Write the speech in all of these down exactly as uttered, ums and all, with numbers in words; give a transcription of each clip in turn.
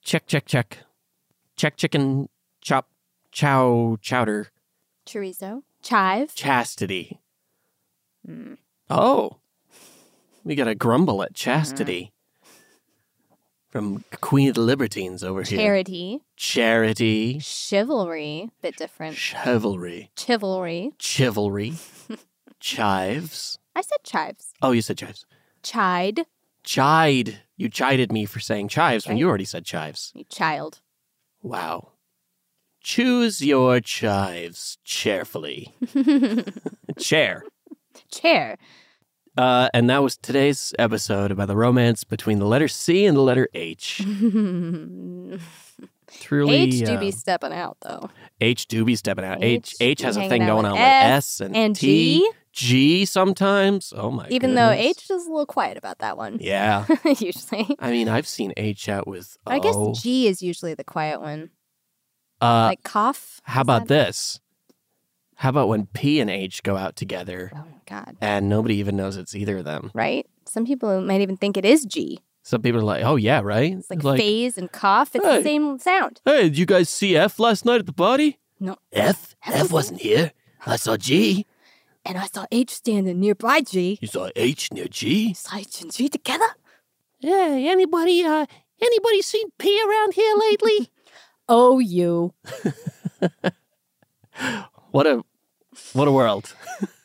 Check, check, check. Check, chicken, chop, chow, chowder. Chorizo. Chive. Chastity. Mm. Oh. We got a grumble at chastity. Mm. From Queen of the Libertines over Charity. Here. Charity. Charity. Chivalry. Bit different. Chivalry. Chivalry. Chivalry. Chives. I said chives. Oh, you said chives. Chide. Chide. You chided me for saying chives when you already said chives. You child. Wow. Choose your chives cheerfully. Chair. Chair. Uh, and that was today's episode about the romance between the letter C and the letter H. Truly, H do be um, stepping out, though. H do be stepping out. H H, H has a thing going on with S, S and, and T. G. G sometimes. Oh, my God. Even goodness. Though H is a little quiet about that one. Yeah. Usually. I mean, I've seen H out with O. I guess G is usually the quiet one. Uh, like cough. How about that? This? How about when P and H go out together? Oh, my God. And nobody even knows it's either of them. Right? Some people might even think it is G. Some people are like, oh, yeah, right? It's like, like phase and cough. It's hey, the same sound. Hey, did you guys see F last night at the party? No. F? F wasn't here. I saw G. And I saw H standing nearby G. You saw H near G? I saw H and G together? Yeah, anybody, uh, anybody seen P around here lately? Oh, you. What a, what a world.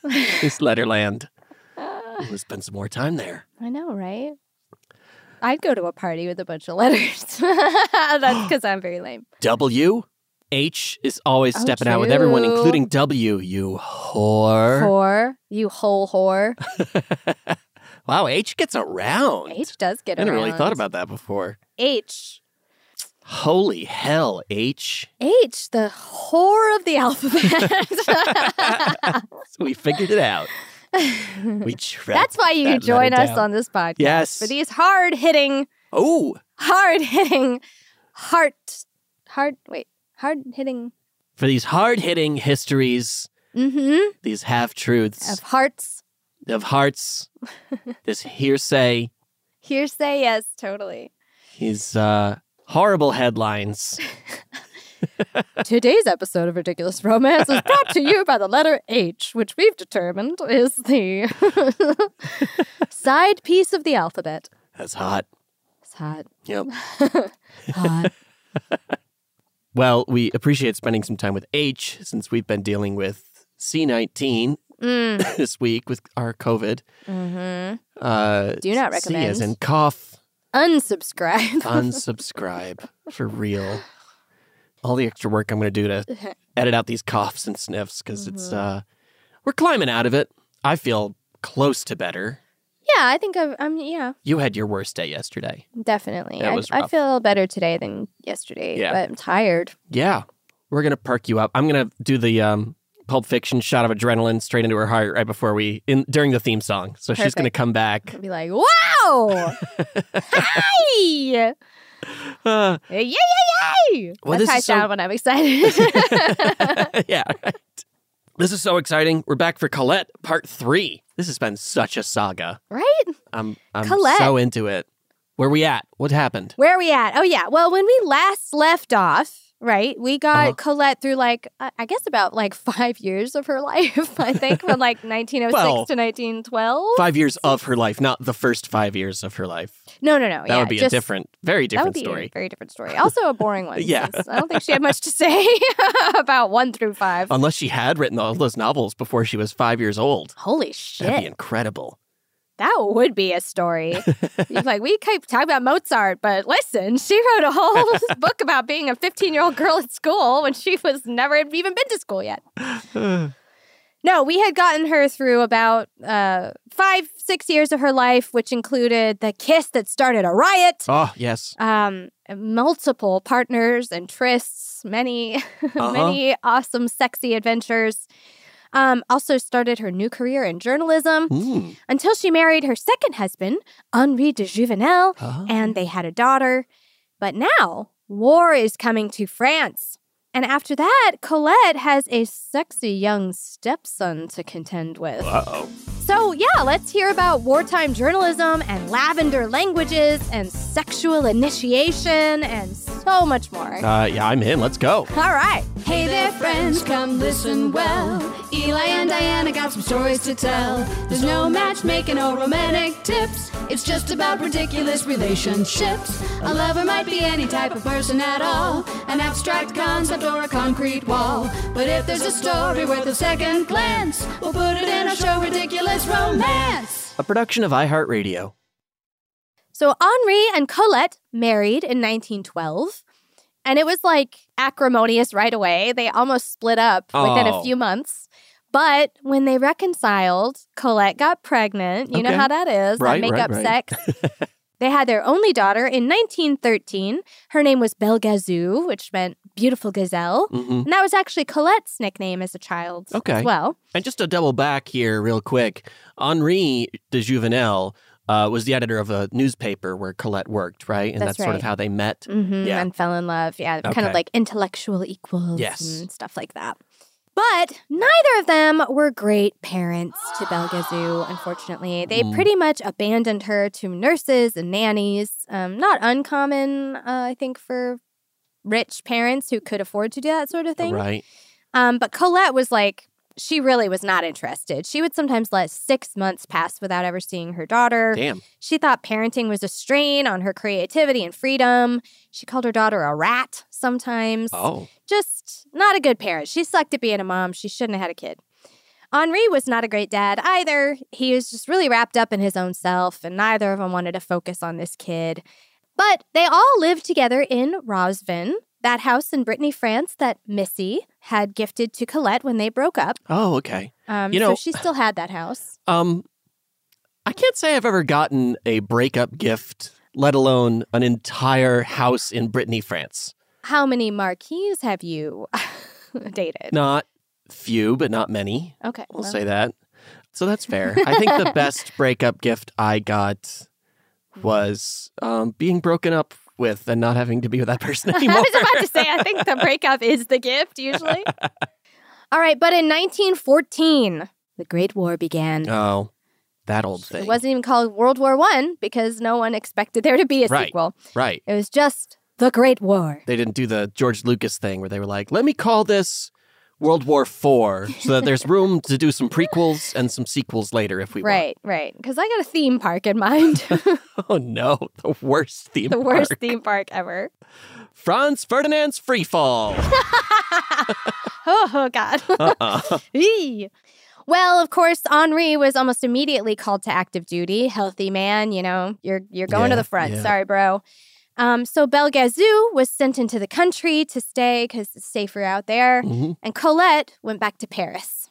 This letterland. Uh, we'll spend some more time there. I know, right? I'd go to a party with a bunch of letters. That's because I'm very lame. W? H is always oh, stepping true. Out with everyone, including W, you whore. Whore. You whole whore. Wow, H gets around. H does get around. I never around. Really thought about that before. H. Holy hell, H. H, the whore of the alphabet. So we figured it out. We tried. That's why you that join us down. On this podcast. Yes. For these hard-hitting. Oh. Hard-hitting. Heart. Hard. Wait. Hard-hitting. For these hard-hitting histories, mm-hmm. These half-truths. Of hearts. of hearts, this hearsay. Hearsay, yes, totally. His uh, horrible headlines. Today's episode of Ridiculous Romance is brought to you by the letter H, which we've determined is the side piece of the alphabet. That's hot. It's hot. Yep. Hot. Well, we appreciate spending some time with H since we've been dealing with C nineteen mm. this week with our COVID. Mm-hmm. Uh, Do not recommend. C as in cough. Unsubscribe. Unsubscribe. For real. All the extra work I'm going to do to edit out these coughs and sniffs, because mm-hmm. it's uh, we're climbing out of it. I feel close to better. Yeah, I think I'm, I'm yeah. You had your worst day yesterday. Definitely. That I, was rough. I feel better today than yesterday, yeah. but I'm tired. Yeah. We're going to perk you up. I'm going to do the um, Pulp Fiction shot of adrenaline straight into her heart right before we, in, during the theme song. So Perfect. She's going to come back. Be like, wow! Hi! Uh, yay, yay, yay! Well, That's how I so... sound when I'm excited. Yeah, right. This is so exciting. We're back for Colette Part three. This has been such a saga. Right? I'm, I'm Colette. so into it. Where we at? What happened? Where are we at? Oh, yeah. Well, when we last left off, right, we got uh-huh. Colette through, like, I guess about, like, five years of her life, I think, from, like, nineteen oh six well, to nineteen twelve. Five years of her life, not the first five years of her life. No, no, no. That yeah, would be just, a different, very different story. That would be story. a very different story. Also a boring one. Yeah. I don't think she had much to say about one through five. Unless she had written all those novels before she was five years old. Holy shit. That'd be incredible. That would be a story. Like, we keep talking about Mozart, but listen, she wrote a whole book about being a fifteen-year-old girl at school when she was never even been to school yet. No, we had gotten her through about uh, five, six years of her life, which included the kiss that started a riot. Oh, yes. Um, multiple partners and trysts, many, uh-huh. many awesome, sexy adventures. Um, also started her new career in journalism mm. until she married her second husband, Henri de Juvenel, oh. and they had a daughter. But now, war is coming to France. And after that, Colette has a sexy young stepson to contend with. Uh-oh. So, yeah, let's hear about wartime journalism and lavender languages and sexual initiation and so much more. Uh, yeah, I'm in. Let's go. All right. Hey there, friends, come listen well. Eli and Diana got some stories to tell. There's no matchmaking or romantic tips. It's just about ridiculous relationships. A lover might be any type of person at all, an abstract concept or a concrete wall. But if there's a story worth a second glance, we'll put it in our show, Ridiculous Romance. A production of iHeartRadio. So Henri and Colette married in nineteen twelve, and it was like acrimonious right away. They almost split up oh. within a few months. But when they reconciled, Colette got pregnant. You okay. know how that is. Right, that makeup right, right. sex. They had their only daughter in nineteen thirteen. Her name was Bel-Gazou, which meant beautiful gazelle. Mm-hmm. And that was actually Colette's nickname as a child okay. as well. And just to double back here real quick, Henri de Juvenel uh, was the editor of a newspaper where Colette worked, right? And that's, that's right. sort of how they met. Mm-hmm. Yeah. And fell in love. Yeah, okay. Kind of like intellectual equals yes. and stuff like that. But neither of them were great parents to Bel-Gazou, unfortunately. They pretty much abandoned her to nurses and nannies. Um, not uncommon, uh, I think, for rich parents who could afford to do that sort of thing. Right. Um, but Colette was like, she really was not interested. She would sometimes let six months pass without ever seeing her daughter. Damn. She thought parenting was a strain on her creativity and freedom. She called her daughter a rat sometimes. Oh. Just not a good parent. She sucked at being a mom. She shouldn't have had a kid. Henri was not a great dad either. He was just really wrapped up in his own self, and neither of them wanted to focus on this kid. But they all lived together in Rozven, that house in Brittany, France, that Missy had gifted to Colette when they broke up. Oh, okay. Um, you know, so she still had that house. Um, I can't say I've ever gotten a breakup gift, let alone an entire house in Brittany, France. How many marquises have you dated? Not few, but not many. Okay. We'll, we'll say that. So that's fair. I think the best breakup gift I got was um, being broken up with and not having to be with that person anymore. I was about to say, I think the breakup is the gift, usually. All right, but in nineteen fourteen, the Great War began. Oh. that old thing. It wasn't even called World War One because no one expected there to be a right, sequel. Right. It was just The Great War. They didn't do the George Lucas thing where they were like, let me call this World War Four so that there's room to do some prequels and some sequels later if we right, want. Right, right. Because I got a theme park in mind. Oh, no. The worst theme the park. The worst theme park ever. Franz Ferdinand's Freefall. oh, oh, God. uh-uh. Well, of course, Henri was almost immediately called to active duty. Healthy man, you know, you're you're going yeah, to the front. Yeah. Sorry, bro. Um, so Bel-Gazou was sent into the country to stay because it's safer out there. Mm-hmm. And Colette went back to Paris.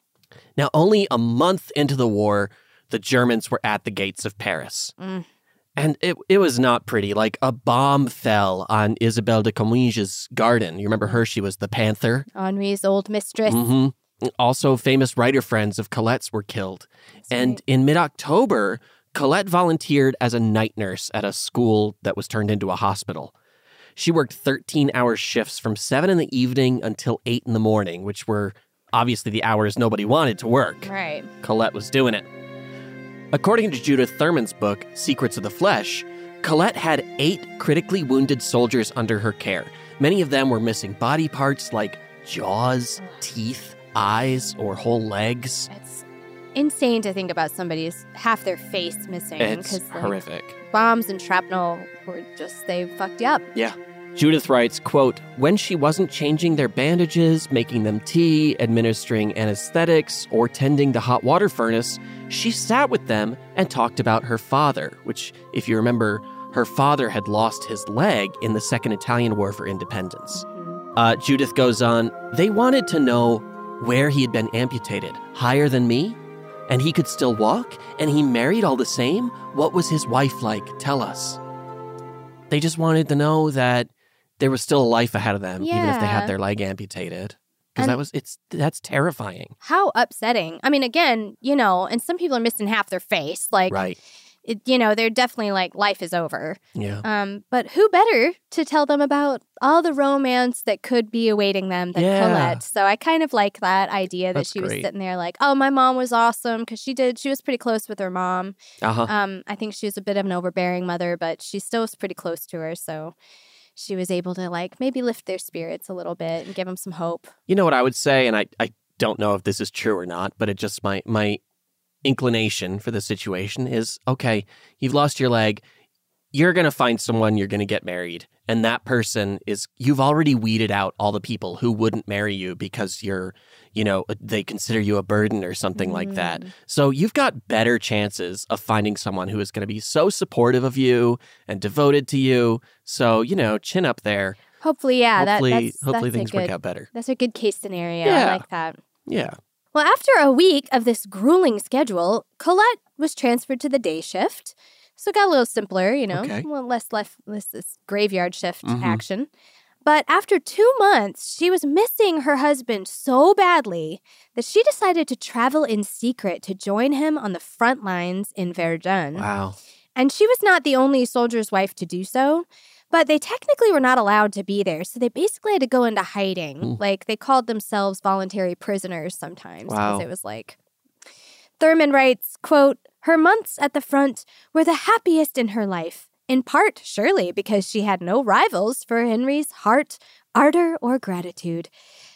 Now, only a month into the war, the Germans were at the gates of Paris. Mm. And it it was not pretty. Like, a bomb fell on Isabelle de Comminges's garden. You remember her? She was the Panther. Henri's old mistress. Mm-hmm. Also, famous writer friends of Colette's were killed. That's and right. In mid-October, Colette volunteered as a night nurse at a school that was turned into a hospital. She worked thirteen-hour shifts from seven in the evening until eight in the morning, which were obviously the hours nobody wanted to work. Right. Colette was doing it. According to Judith Thurman's book, Secrets of the Flesh, Colette had eight critically wounded soldiers under her care. Many of them were missing body parts like jaws, teeth, eyes, or whole legs. It's insane to think about somebody's half their face missing. It's like, horrific. Bombs and shrapnel were just, they fucked you up. Yeah. Judith writes, quote, when she wasn't changing their bandages, making them tea, administering anesthetics, or tending the hot water furnace, she sat with them and talked about her father, which, if you remember, her father had lost his leg in the Second Italian War for Independence. Mm-hmm. Uh, Judith goes on, they wanted to know where he had been amputated, higher than me, and he could still walk, and he married all the same? What was his wife like? Tell us. They just wanted to know that there was still a life ahead of them, yeah. even if they had their leg amputated. Because that was, it's, that's terrifying. How upsetting. I mean, again, you know, and some people are missing half their face. Like, right. it, you know, they're definitely like, life is over. Yeah. Um, but who better to tell them about all the romance that could be awaiting them than yeah. Colette? So I kind of like that idea that that's she was great. Sitting there like, oh, my mom was awesome. Because she did, she was pretty close with her mom. Uh-huh. Um, I think she was a bit of an overbearing mother, but she still was pretty close to her. So she was able to, like, maybe lift their spirits a little bit and give them some hope. You know what I would say, and I, I don't know if this is true or not, but it just, my, my inclination for the situation is, okay, you've lost your leg, you're going to find someone, you're going to get married, and that person is, you've already weeded out all the people who wouldn't marry you because you're, you know, they consider you a burden or something mm. like that. So you've got better chances of finding someone who is going to be so supportive of you and devoted to you. So, you know, chin up there. Hopefully, yeah. Hopefully, that, that's, hopefully that's things good, work out better. That's a good case scenario. Yeah. I like that. Yeah. Well, after a week of this grueling schedule, Colette was transferred to the day shift. So it got a little simpler, you know, okay. well, less, less, less this graveyard shift mm-hmm. action. But after two months, she was missing her husband so badly that she decided to travel in secret to join him on the front lines in Verdun. Wow. And she was not the only soldier's wife to do so, but they technically were not allowed to be there. So they basically had to go into hiding. Mm. Like, they called themselves voluntary prisoners sometimes. Wow. Because it was like, Thurman writes, quote, her months at the front were the happiest in her life, in part, surely, because she had no rivals for Henri's heart, ardor, or gratitude.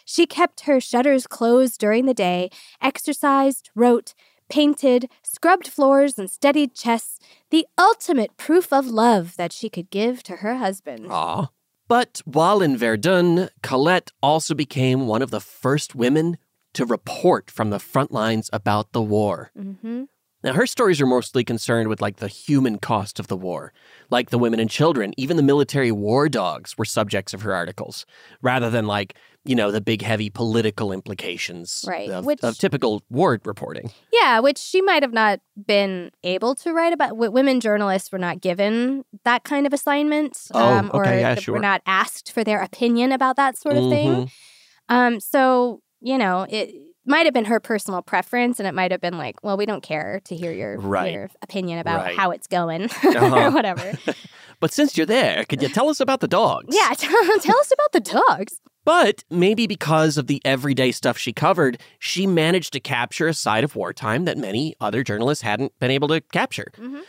She kept her shutters closed during the day, exercised, wrote, painted, scrubbed floors, and steadied chests, the ultimate proof of love that she could give to her husband. Aw. But while in Verdun, Colette also became one of the first women to report from the front lines about the war. Mm-hmm. Now, her stories are mostly concerned with, like, the human cost of the war. Like, the women and children, even the military war dogs were subjects of her articles, rather than, like, you know, the big, heavy political implications right. of, which, of typical war reporting. Yeah, which she might have not been able to write about. Women journalists were not given that kind of assignment. Oh, um, or okay, yeah, sure. were not asked for their opinion about that sort of mm-hmm. thing. Um, so, you know, it... might have been her personal preference, and it might have been like, well, we don't care to hear your, right. your opinion about right. how it's going uh-huh. or whatever. But since you're there, could you tell us about the dogs? Yeah, t- tell us about the dogs. But maybe because of the everyday stuff she covered, she managed to capture a side of wartime that many other journalists hadn't been able to capture. Mm-hmm.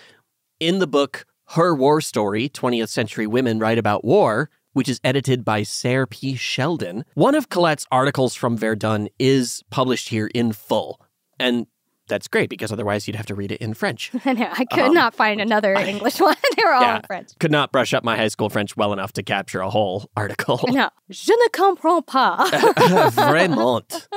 In the book, Her War Story, twentieth Century Women Write About War, which is edited by Sarah P. Sheldon, one of Colette's articles from Verdun is published here in full. And that's great, because otherwise you'd have to read it in French. I know. I could um, not find another I, English one. They were all yeah, in French. Could not brush up my high school French well enough to capture a whole article. No. Je ne comprends pas. Vraiment.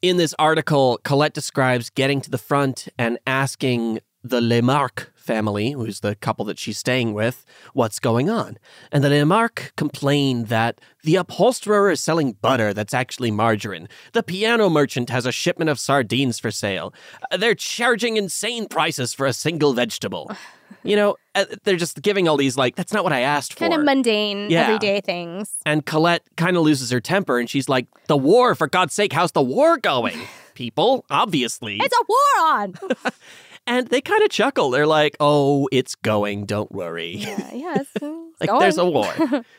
In this article, Colette describes getting to the front and asking the Lemarque family, who's the couple that she's staying with, what's going on. And the Lemarque complain that the upholsterer is selling butter that's actually margarine. The piano merchant has a shipment of sardines for sale. They're charging insane prices for a single vegetable. You know, they're just giving all these, like, that's not what I asked for. Kind of mundane, yeah. everyday things. And Colette kind of loses her temper, and she's like, the war, for God's sake, how's the war going? People, obviously. It's a war on! And they kind of chuckle. They're like, oh, it's going, don't worry. Yeah, yeah, it's, it's like, going. There's a war.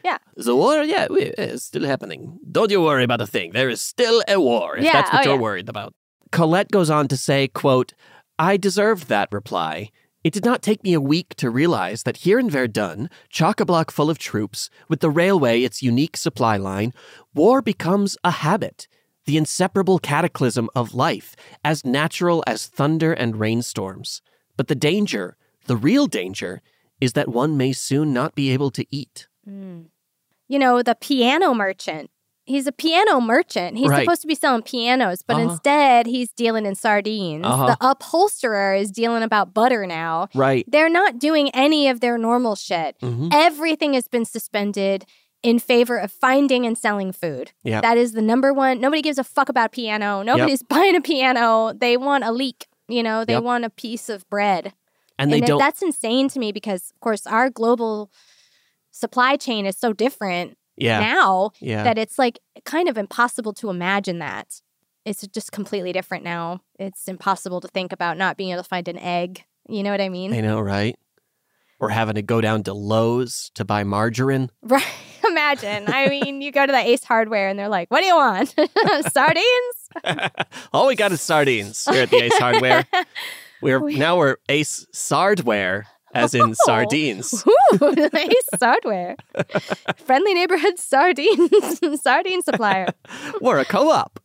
yeah. The war, yeah, it's still happening. Don't you worry about a thing. There is still a war, if yeah, that's what oh, you're yeah. worried about. Colette goes on to say, quote, I deserved that reply. It did not take me a week to realize that here in Verdun, chock-a-block full of troops, with the railway its unique supply line, war becomes a habit. The inseparable cataclysm of life, as natural as thunder and rainstorms. But the danger, the real danger, is that one may soon not be able to eat. Mm. You know, the piano merchant. He's a piano merchant. He's right. supposed to be selling pianos, but uh-huh. instead he's dealing in sardines. Uh-huh. The upholsterer is dealing about butter now. Right. They're not doing any of their normal shit. Mm-hmm. Everything has been suspended in favor of finding and selling food. Yep. That is the number one. Nobody gives a fuck about piano. Nobody's yep. buying a piano. They want a leek. You know, they yep. want a piece of bread. And, and they don't. That's insane to me because, of course, our global supply chain is so different yeah. now yeah. that it's like kind of impossible to imagine that. It's just completely different now. It's impossible to think about not being able to find an egg. You know what I mean? I know, right? Or having to go down to Lowe's to buy margarine. Right. Imagine. I mean, you go to the Ace Hardware and they're like, what do you want? Sardines? All we got is sardines here at the Ace Hardware. We're we... Now we're Ace Sardware, as in oh. sardines. Ooh, Ace Sardware. Friendly neighborhood sardines. Sardine supplier. We're a co-op.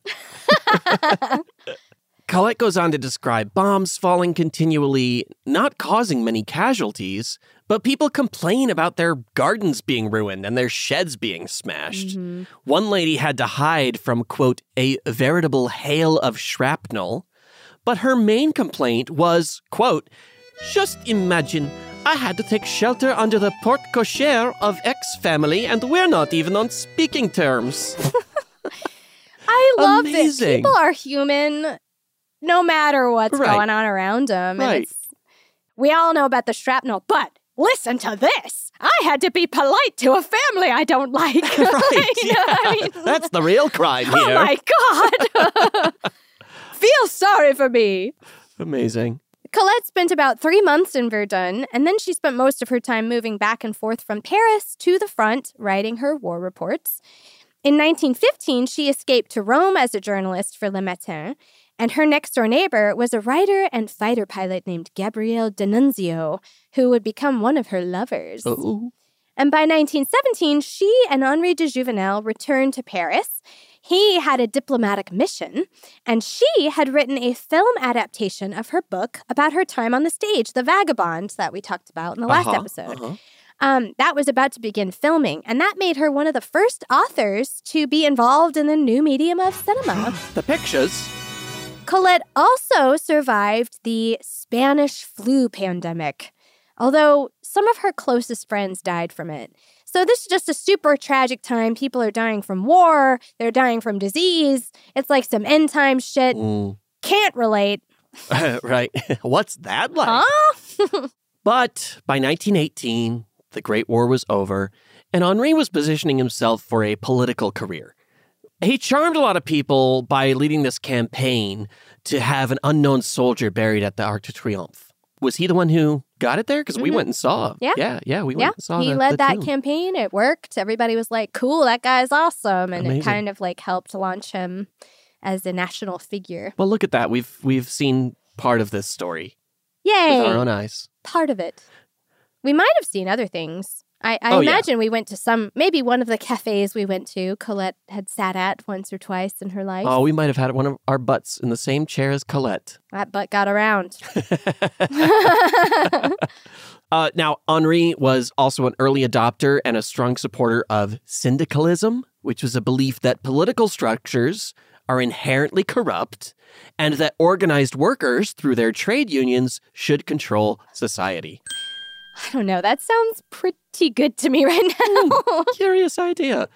Colette goes on to describe bombs falling continually, not causing many casualties, but people complain about their gardens being ruined and their sheds being smashed. Mm-hmm. One lady had to hide from, quote, a veritable hail of shrapnel, but her main complaint was, quote, just imagine, I had to take shelter under the porte cochère of X family and we're not even on speaking terms. I love this. People are human. No matter what's right. going on around them. Right. And it's, we all know about the shrapnel, but listen to this. I had to be polite to a family I don't like. Right, you know I mean? That's the real crime here. Oh, my God. Feel sorry for me. Amazing. Colette spent about three months in Verdun, and then she spent most of her time moving back and forth from Paris to the front, writing her war reports. In nineteen fifteen, she escaped to Rome as a journalist for Le Matin, and her next-door neighbor was a writer and fighter pilot named Gabriel D'Annunzio, who would become one of her lovers. Uh-oh. And by nineteen seventeen, she and Henri de Juvenel returned to Paris. He had a diplomatic mission, and she had written a film adaptation of her book about her time on the stage, The Vagabond, that we talked about in the uh-huh, last episode. Uh-huh. Um, that was about to begin filming, and that made her one of the first authors to be involved in the new medium of cinema. The pictures. Colette also survived the Spanish flu pandemic, although some of her closest friends died from it. So this is just a super tragic time. People are dying from war. They're dying from disease. It's like some end time shit. Mm. Can't relate. Right. What's that like? Huh? But by nineteen eighteen, the Great War was over, and Henri was positioning himself for a political career. He charmed a lot of people by leading this campaign to have an unknown soldier buried at the Arc de Triomphe. Was he the one who got it there? Because mm-hmm. we went and saw him. Yeah. Yeah, yeah we went yeah. and saw him. He the, led the that tomb. campaign. It worked. Everybody was like, cool, that guy's awesome. And Amazing. It kind of like helped launch him as a national figure. Well, look at that. We've we've seen part of this story. Yay. With our own eyes. Part of it. We might have seen other things. I, I oh, imagine yeah. we went to some, maybe one of the cafes we went to, Colette had sat at once or twice in her life. Oh, we might have had one of our butts in the same chair as Colette. That butt got around. uh, now, Henri was also an early adopter and a strong supporter of syndicalism, which was a belief that political structures are inherently corrupt and that organized workers, through their trade unions, should control society. I don't know. That sounds pretty good to me right now. Curious idea.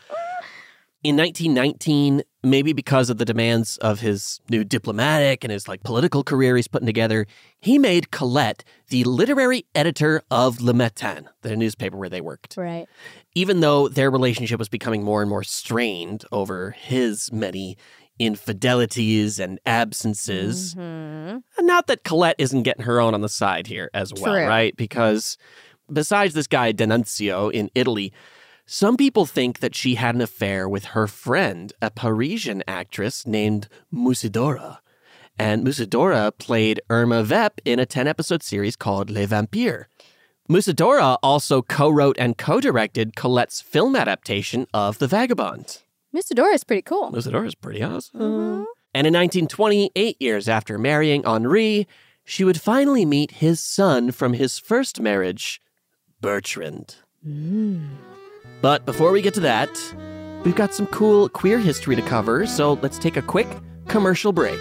In nineteen nineteen, maybe because of the demands of his new diplomatic and his like political career he's putting together, he made Colette the literary editor of Le Matin, the newspaper where they worked. Right. Even though their relationship was becoming more and more strained over his many infidelities and absences. Mm-hmm. And not that Colette isn't getting her own on the side here as well, True. Right? Because besides this guy, D'Annunzio, in Italy, some people think that she had an affair with her friend, a Parisian actress named Musidora. And Musidora played Irma Vep in a ten-episode series called Les Vampires. Musidora also co-wrote and co-directed Colette's film adaptation of The Vagabond. Musidora is pretty cool. Musidora is pretty awesome. Mm-hmm. And in nineteen twenty, eight years after marrying Henri, she would finally meet his son from his first marriage, Bertrand. Mm. But before we get to that, we've got some cool queer history to cover, so let's take a quick commercial break.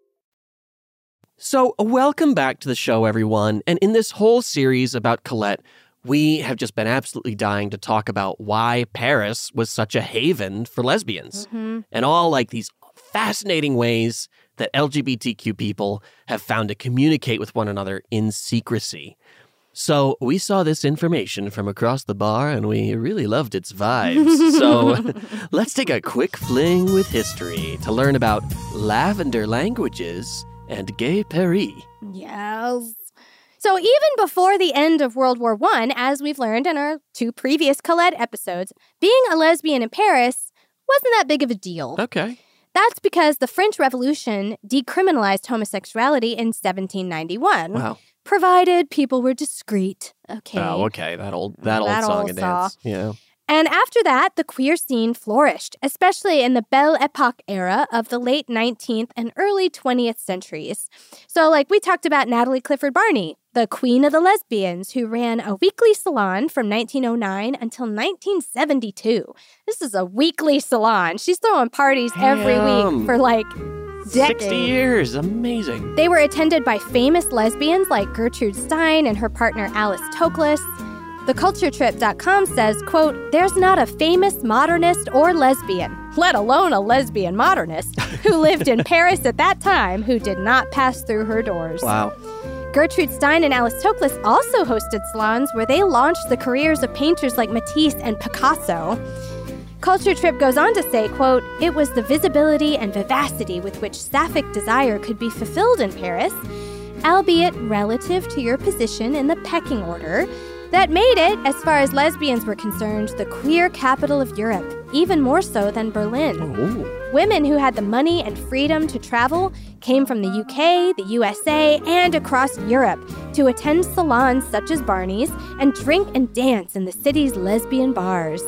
So welcome back to the show, everyone. And in this whole series about Colette, we have just been absolutely dying to talk about why Paris was such a haven for lesbians mm-hmm. and all like these fascinating ways that L G B T Q people have found to communicate with one another in secrecy. So we saw this information from across the bar and we really loved its vibes. So let's take a quick fling with history to learn about lavender languages and gay Paris. Yes. So even before the end of World War One, as we've learned in our two previous Colette episodes, being a lesbian in Paris wasn't that big of a deal. Okay. That's because the French Revolution decriminalized homosexuality in seventeen ninety-one. Wow. Provided people were discreet. Okay. Oh, okay. That old, that old song and dance. Yeah. And after that, the queer scene flourished, especially in the Belle Époque era of the late nineteenth and early twentieth centuries. So, like, we talked about Natalie Clifford Barney, the queen of the lesbians, who ran a weekly salon from nineteen oh nine until nineteen seventy-two. This is a weekly salon. She's throwing parties Damn. every week for, like, decades. sixty years. Amazing. They were attended by famous lesbians like Gertrude Stein and her partner Alice Toklas. the culture trip dot com says, quote, "There's not a famous modernist or lesbian, let alone a lesbian modernist, who lived in Paris at that time who did not pass through her doors." Wow. Gertrude Stein and Alice Toklas also hosted salons where they launched the careers of painters like Matisse and Picasso. Culture Trip goes on to say, quote, "It was the visibility and vivacity with which sapphic desire could be fulfilled in Paris, albeit relative to your position in the pecking order, that made it, as far as lesbians were concerned, the queer capital of Europe, even more so than Berlin. Ooh. Women who had the money and freedom to travel came from the U K, the U S A, and across Europe to attend salons such as Barney's and drink and dance in the city's lesbian bars."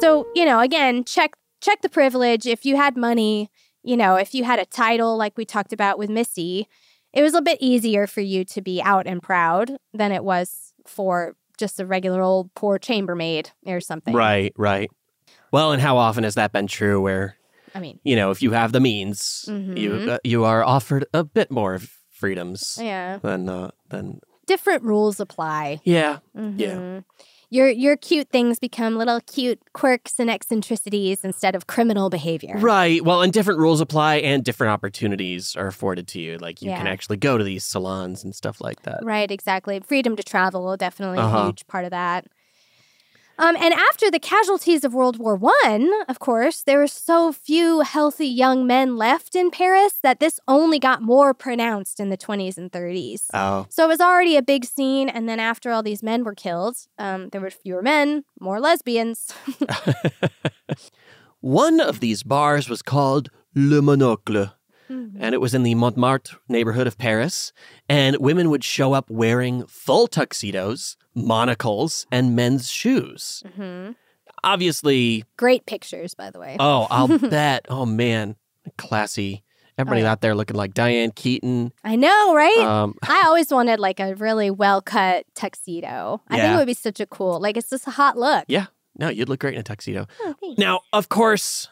So, you know, again, check check the privilege. If you had money, you know, if you had a title like we talked about with Missy, it was a bit easier for you to be out and proud than it was for just a regular old poor chambermaid or something. Right, right. Well, and how often has that been true where, I mean, you know, if you have the means, mm-hmm. you uh, you are offered a bit more freedoms yeah. than... Uh, than... Different rules apply. Yeah, mm-hmm. yeah. Your, your cute things become little cute quirks and eccentricities instead of criminal behavior. Right. Well, and different rules apply and different opportunities are afforded to you. Like you yeah. can actually go to these salons and stuff like that. Right. Exactly. Freedom to travel, definitely uh-huh. a huge part of that. Um, and after the casualties of World War One, of course, there were so few healthy young men left in Paris that this only got more pronounced in the twenties and thirties. Oh. So it was already a big scene. And then after all these men were killed, um, there were fewer men, more lesbians. One of these bars was called Le Monocle. Mm-hmm. And it was in the Montmartre neighborhood of Paris. And women would show up wearing full tuxedos, monocles, and men's shoes. Mm-hmm. Obviously. Great pictures, by the way. Oh, I'll bet. Oh, man. Classy. Everybody oh, yeah. out there looking like Diane Keaton. I know, right? Um, I always wanted like a really well-cut tuxedo. I yeah. think it would be such a cool, like it's just a hot look. Yeah. No, you'd look great in a tuxedo. Oh, thanks. Now, of course,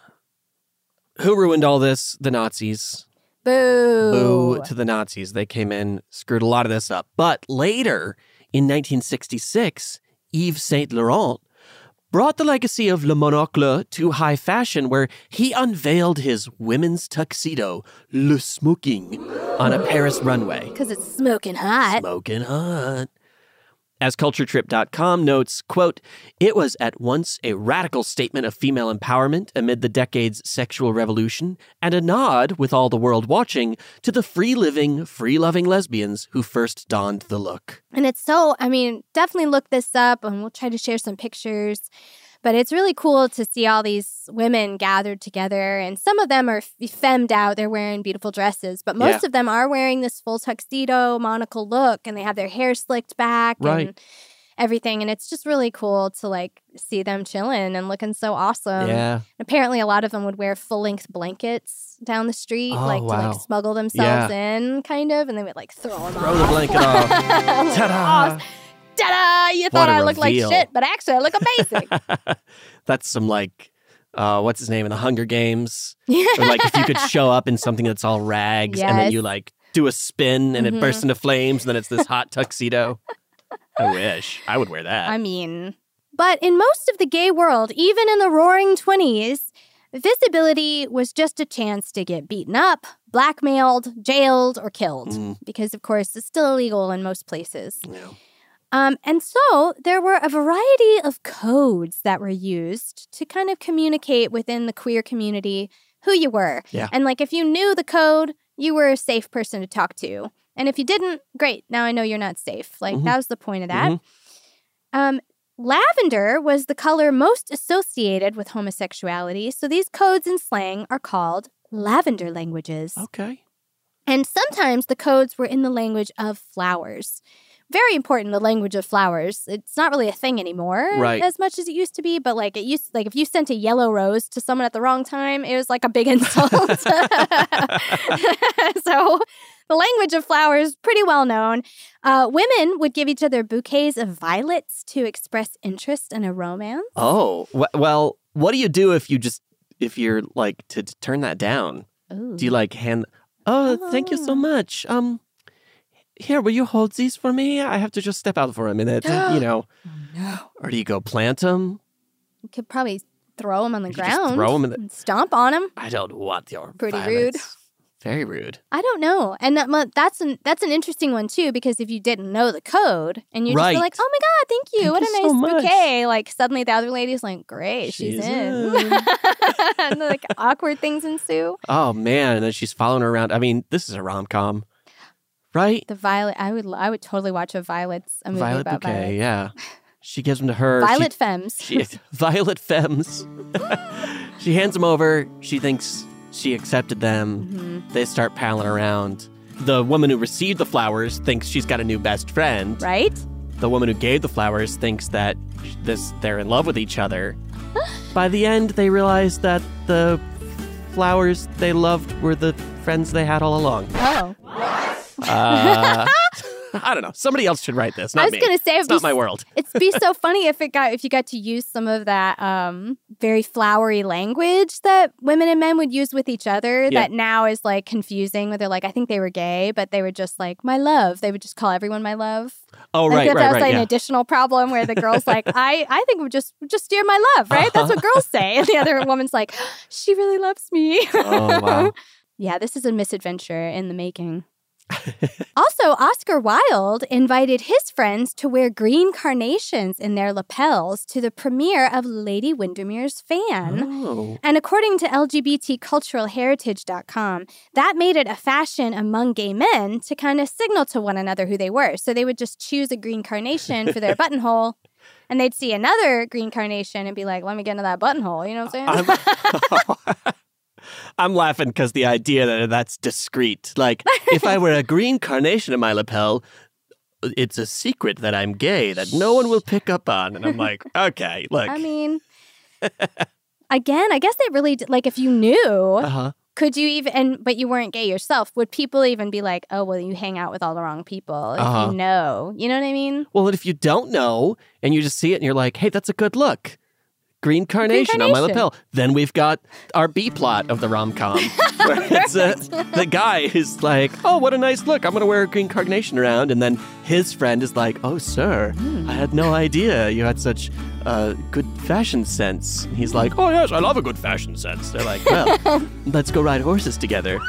who ruined all this? The Nazis. Boo. Boo to the Nazis. They came in, screwed a lot of this up. But later, in nineteen sixty-six, Yves Saint Laurent brought the legacy of Le Monocle to high fashion, where he unveiled his women's tuxedo, Le Smoking, on a Paris runway. Because it's smoking hot. Smoking hot. As culture trip dot com notes, quote, "It was at once a radical statement of female empowerment amid the decade's sexual revolution and a nod, with all the world watching, to the free-living, free-loving lesbians who first donned the look." And it's so, I mean, definitely look this up and we'll try to share some pictures. But it's really cool to see all these women gathered together. And some of them are femmed out. They're wearing beautiful dresses. But most yeah. of them are wearing this full tuxedo, monocle look. And they have their hair slicked back right. and everything. And it's just really cool to, like, see them chilling and looking so awesome. Yeah. And apparently, a lot of them would wear full-length blankets down the street, oh, like, wow. to, like, smuggle themselves yeah. in, kind of. And they would, like, throw them throw off. Throw the blanket off. Ta-da! Awesome. Ta-da! You thought I looked like shit, but actually I look amazing. That's some like, uh, what's his name in the Hunger Games? Or like if you could show up in something that's all rags yes. and then you like do a spin and mm-hmm. it bursts into flames and then it's this hot tuxedo. I wish. I would wear that. I mean, but in most of the gay world, even in the roaring twenties, visibility was just a chance to get beaten up, blackmailed, jailed, or killed. Mm. Because, of course, it's still illegal in most places. Yeah. Um, and so there were a variety of codes that were used to kind of communicate within the queer community who you were. Yeah. And, like, if you knew the code, you were a safe person to talk to. And if you didn't, great. Now I know you're not safe. Like, mm-hmm. that was the point of that. Mm-hmm. Um, lavender was the color most associated with homosexuality. So these codes and slang are called lavender languages. Okay. And sometimes the codes were in the language of flowers. Very important, the language of flowers. It's not really a thing anymore right. as much as it used to be, but like it used like if you sent a yellow rose to someone at the wrong time, it was like a big insult. So the language of flowers, pretty well known. Uh, women would give each other bouquets of violets to express interest in a romance. Oh, wh- well, what do you do if you just, if you're like, to, to turn that down? Ooh. Do you like hand, oh, oh, thank you so much. Um, here, will you hold these for me? I have to just step out for a minute, you know. Oh, no. Or do you go plant them? You could probably throw them on the you ground. Throw them in the... and stomp on them. I don't want your Pretty violets. Rude. Very rude. I don't know. And that, that's an that's an interesting one, too, because if you didn't know the code and you right. just be like, oh, my God, thank you. Thank what you a so nice much. Bouquet. Like, suddenly the other lady's like, great, she's, she's in. in. And, like, awkward things ensue. Oh, man. And then she's following her around. I mean, this is a rom-com, right? The violet. I would I would totally watch a Violet's a movie Violet about bouquet, violets. Yeah. She gives them to her. Violet she, Femmes. She, Violet Femmes. She hands them over. She thinks... She accepted them. Mm-hmm. They start palling around. The woman who received the flowers thinks she's got a new best friend. Right? The woman who gave the flowers thinks that this they're in love with each other. By the end, they realize that the flowers they loved were the friends they had all along. Oh. What? Uh, I don't know. Somebody else should write this, not me. I was going to say... It's not my world. It'd be so funny if it got if you got to use some of that um, very flowery language that women and men would use with each other yeah. that now is, like, confusing, where they're like, I think they were gay, but they were just like, my love. They would just call everyone my love. Oh, right, right, right. That was, right, like, yeah. an additional problem where the girl's like, I, I think just just dear my love, right? Uh-huh. That's what girls say. And the other woman's like, she really loves me. Oh, wow. Yeah, this is a misadventure in the making. Also, Oscar Wilde invited his friends to wear green carnations in their lapels to the premiere of Lady Windermere's Fan. Oh. And according to L G B T cultural heritage dot com, that made it a fashion among gay men to kind of signal to one another who they were. So they would just choose a green carnation for their buttonhole. And they'd see another green carnation and be like, let me get into that buttonhole. You know what I'm saying? I'm- I'm laughing because the idea that that's discreet. Like, if I wear a green carnation in my lapel, it's a secret that I'm gay that no one will pick up on. And I'm like, okay, look. I mean, again, I guess it really, did, like, if you knew, uh-huh. could you even, and, but you weren't gay yourself, would people even be like, oh, well, you hang out with all the wrong people if uh-huh. you know? You know what I mean? Well, if you don't know and you just see it and you're like, hey, that's a good look. Green carnation, green carnation on my lapel. Then we've got our B-plot of the rom-com. Where it's a, the guy is like, oh, what a nice look. I'm going to wear a green carnation around. And then his friend is like, oh, sir, mm. I had no idea you had such uh, good fashion sense. And he's like, oh, yes, I love a good fashion sense. They're like, well, let's go ride horses together.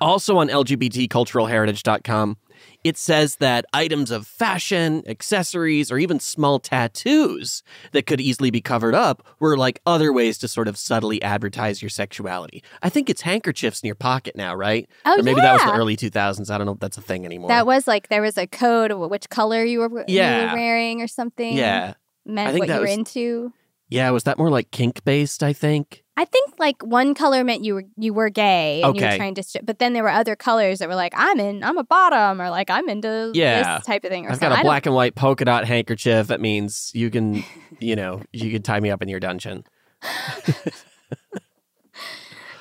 Also on L G B T cultural heritage dot com, it says that items of fashion, accessories, or even small tattoos that could easily be covered up were like other ways to sort of subtly advertise your sexuality. I think it's handkerchiefs in your pocket now, right? Oh, or maybe yeah. that was the early two thousands. I don't know if that's a thing anymore. That was like there was a code of which color you were, yeah. you were wearing or something. Yeah. Meant I think what that you were was, into. Yeah, was that more like kink-based, I think? I think like one color meant you were you were gay and okay. you were trying to, sh- but then there were other colors that were like I'm in, I'm a bottom, or like I'm into yeah. this type of thing. Or I've something. Got a black and white polka dot handkerchief. That means you can, you know, you can tie me up in your dungeon.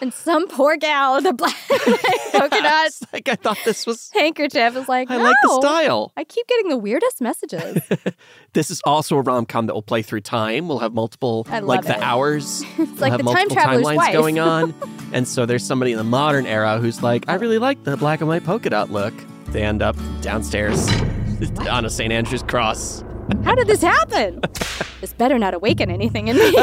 And some poor gal with a black polka dot that. It's like, I thought this was... Handkerchief is like, I no, like the style. I keep getting the weirdest messages. This is also a rom-com that will play through time. We'll have multiple, I like the it. hours. It's we'll like have the time traveler's timelines wife. going on. And so there's somebody in the modern era who's like, I really like the black and white polka dot look. They end up downstairs on a Saint Andrew's cross. How did this happen? This better not awaken anything in me.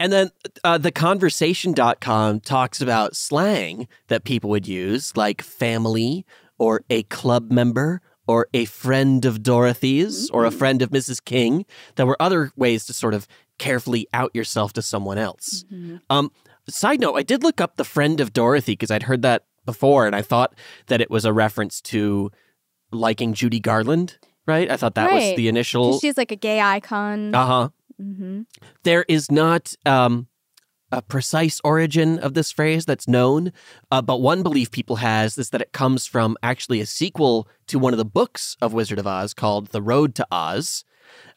And then uh, the conversation dot com talks about slang that people would use, like family or a club member or a friend of Dorothy's mm-hmm. or a friend of Missus King. There were other ways to sort of carefully out yourself to someone else. Mm-hmm. Um, side note, I did look up the friend of Dorothy because I'd heard that before and I thought that it was a reference to liking Judy Garland, right? I thought that right. was the initial. She's like a gay icon. Uh-huh. Mm-hmm. There is not um, a precise origin of this phrase that's known, uh, but one belief people has is that it comes from actually a sequel to one of the books of Wizard of Oz called The Road to Oz.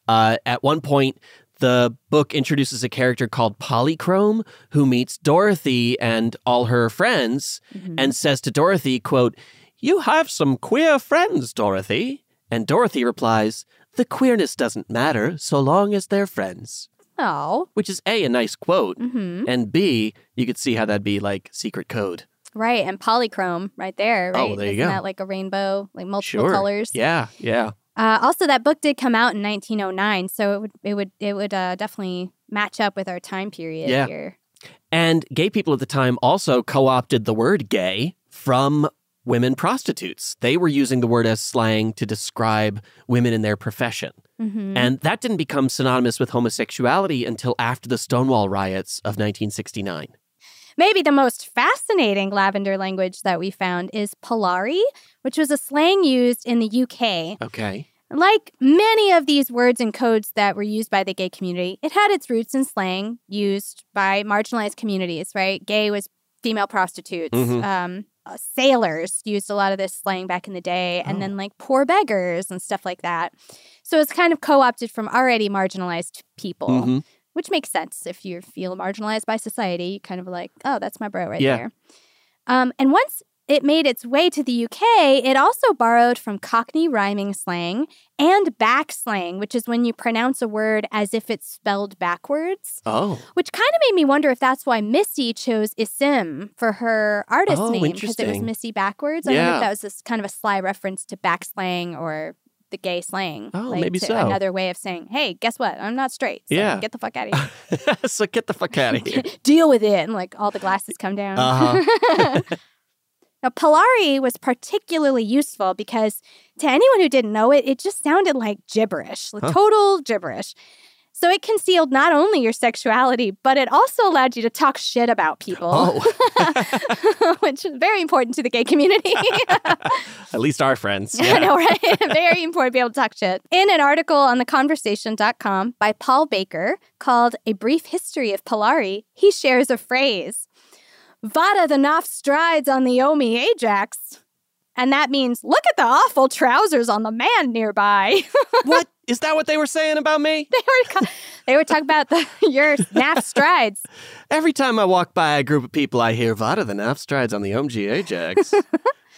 Uh, at one point, the book introduces a character called Polychrome who meets Dorothy and all her friends mm-hmm. and says to Dorothy, quote, "You have some queer friends, Dorothy." And Dorothy replies, "The queerness doesn't matter so long as they're friends." Oh. Which is A, a nice quote. Mm-hmm. And B, you could see how that'd be like secret code. Right. And polychrome right there. Right? Oh, there you Isn't go. Isn't that like a rainbow, like multiple sure. colors? Yeah. Yeah. Uh, also, that book did come out in nineteen oh nine. So it would it would, it would uh, definitely match up with our time period yeah. here. And gay people at the time also co-opted the word gay from women prostitutes. They were using the word as slang to describe women in their profession. Mm-hmm. And that didn't become synonymous with homosexuality until after the Stonewall riots of nineteen sixty-nine. Maybe the most fascinating lavender language that we found is Polari, which was a slang used in the U K. Okay. Like many of these words and codes that were used by the gay community, it had its roots in slang used by marginalized communities, right? Gay was female prostitutes. Mm-hmm. Um Uh, sailors used a lot of this slang back in the day, and oh. then like poor beggars and stuff like that. So it's kind of co-opted from already marginalized people, mm-hmm. which makes sense. If you feel marginalized by society, you kind of like, oh, that's my bro right yeah. there. Um, and once it made its way to the U K, it also borrowed from Cockney rhyming slang and back slang, which is when you pronounce a word as if it's spelled backwards. Oh. Which kind of made me wonder if that's why Missy chose Isim for her artist oh, name. Because it was Missy backwards. I yeah. wonder if that was this kind of a sly reference to back slang or the gay slang. Oh, like maybe so. Another way of saying, hey, guess what? I'm not straight. So yeah. get the fuck out of here. So get the fuck out of here. Deal with it. And like all the glasses come down. Uh-huh. Now, Polari was particularly useful because to anyone who didn't know it, it just sounded like gibberish, like huh. total gibberish. So it concealed not only your sexuality, but it also allowed you to talk shit about people, oh. which is very important to the gay community. At least our friends. Yeah. I know, right? Very important to be able to talk shit. In an article on the conversation dot com by Paul Baker called A Brief History of Polari, he shares a phrase. Vada the Knopf strides on the Omi Ajax. And that means, look at the awful trousers on the man nearby. What? Is that what they were saying about me? They were co- they were talking about the, your Knopf strides. Every time I walk by a group of people, I hear, Vada the Knopf strides on the Omi Ajax.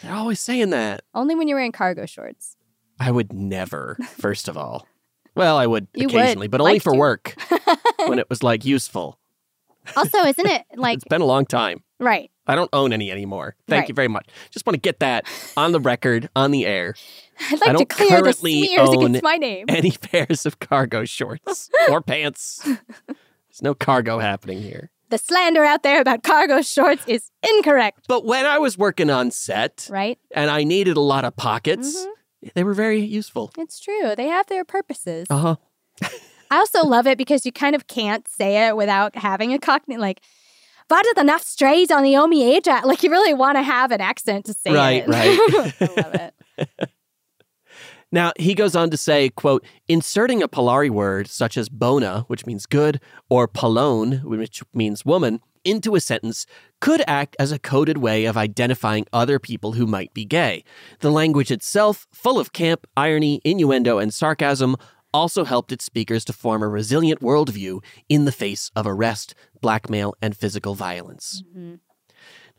They're always saying that. Only when you're wearing cargo shorts. I would never, first of all. Well, I would you occasionally, would but only like for to. work. When it was, like, useful. Also, isn't it, like... It's been a long time. Right. I don't own any anymore. Thank right. you very much. Just want to get that on the record, on the air. I'd like I don't to clear the smears against my name. Any pairs of cargo shorts or pants. There's no cargo happening here. The slander out there about cargo shorts is incorrect. But when I was working on set, right, and I needed a lot of pockets, mm-hmm. they were very useful. It's true. They have their purposes. Uh huh. I also love it because you kind of can't say it without having a Cockney like. Vada the Knopf strays on the Omi Ajax. Like, you really want to have an accent to say right, it. Right, right. I love it. Now, he goes on to say, quote, inserting a Polari word such as bona, which means good, or palone, which means woman, into a sentence could act as a coded way of identifying other people who might be gay. The language itself, full of camp, irony, innuendo, and sarcasm, also helped its speakers to form a resilient worldview in the face of arrest, blackmail, and physical violence. Mm-hmm.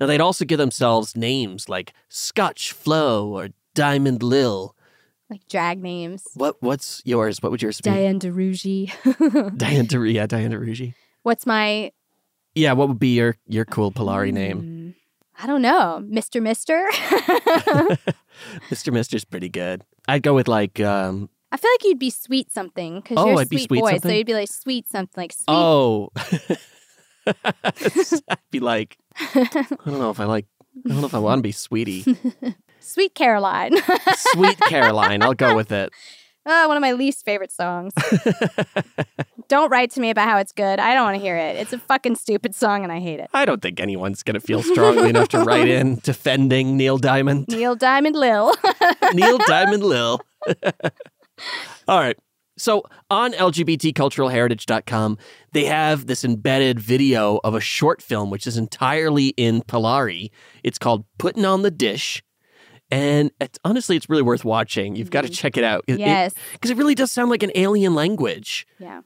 Now, they'd also give themselves names like Scotch Flo or Diamond Lil. Like drag names. What? What's yours? What would yours be? Diane DeRougy. Diane DeRougy. Yeah, Diane DeRougy. What's my... Yeah, what would be your, your cool Polari um, name? I don't know. Mister Mister? Mister Mister's pretty good. I'd go with like... Um, I feel like you'd be sweet something because oh, you're I'd sweet, be sweet boy, something? So you'd be like sweet something, like sweet. Oh, I'd be like, I don't know if I like, I don't know if I want to be sweetie. Sweet Caroline. Sweet Caroline, I'll go with it. Oh, one of my least favorite songs. Don't write to me about how it's good. I don't want to hear it. It's a fucking stupid song and I hate it. I don't think anyone's going to feel strongly enough to write in defending Neil Diamond. Neil Diamond Lil. Neil Diamond Lil. All right. So on L G B T cultural heritage dot com, they have this embedded video of a short film, which is entirely in Polari. It's called Putting on the Dish. And it's, honestly, it's really worth watching. You've got to check it out. It, yes. Because it, it really does sound like an alien language. Yeah.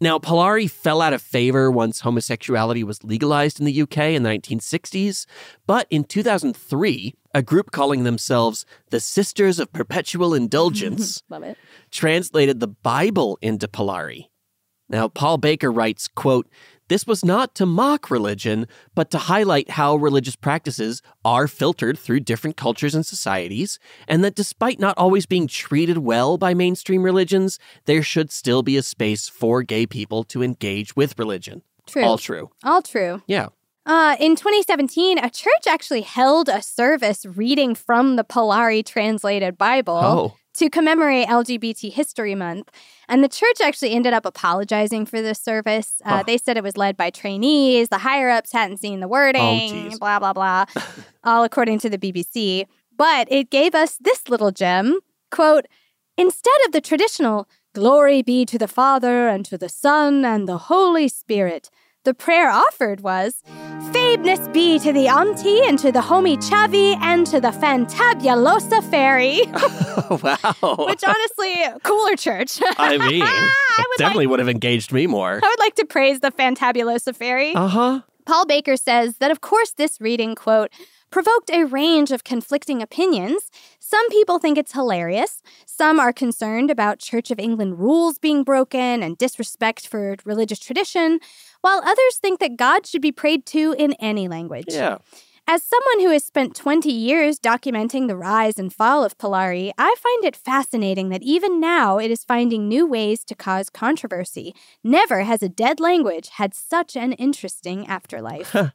Now, Polari fell out of favor once homosexuality was legalized in the U K in the nineteen sixties. But in two thousand three, a group calling themselves the Sisters of Perpetual Indulgence Love it. translated the Bible into Polari. Now, Paul Baker writes, quote, "This was not to mock religion, but to highlight how religious practices are filtered through different cultures and societies, and that despite not always being treated well by mainstream religions, there should still be a space for gay people to engage with religion." True. All true. All true. Yeah. Uh, in twenty seventeen, a church actually held a service reading from the Polari translated Bible. Oh. To commemorate L G B T History Month. And the church actually ended up apologizing for this service. Uh, oh. They said it was led by trainees, the higher-ups hadn't seen the wording, oh, blah, blah, blah, all according to the B B C. But it gave us this little gem, quote, "Instead of the traditional, 'Glory be to the Father and to the Son and the Holy Spirit,' the prayer offered was, 'Fabeness be to the auntie and to the homie Chavi and to the fantabulosa fairy.'" Oh, wow. Which honestly, cooler church. I mean, I would definitely like, would have engaged me more. I would like to praise the fantabulosa fairy. Uh-huh. Paul Baker says that, of course, this reading, quote, "provoked a range of conflicting opinions. Some people think it's hilarious. Some are concerned about Church of England rules being broken and disrespect for religious tradition, while others think that God should be prayed to in any language." Yeah. As someone who has spent twenty years documenting the rise and fall of Polari, I find it fascinating that even now it is finding new ways to cause controversy. Never has a dead language had such an interesting afterlife. Huh.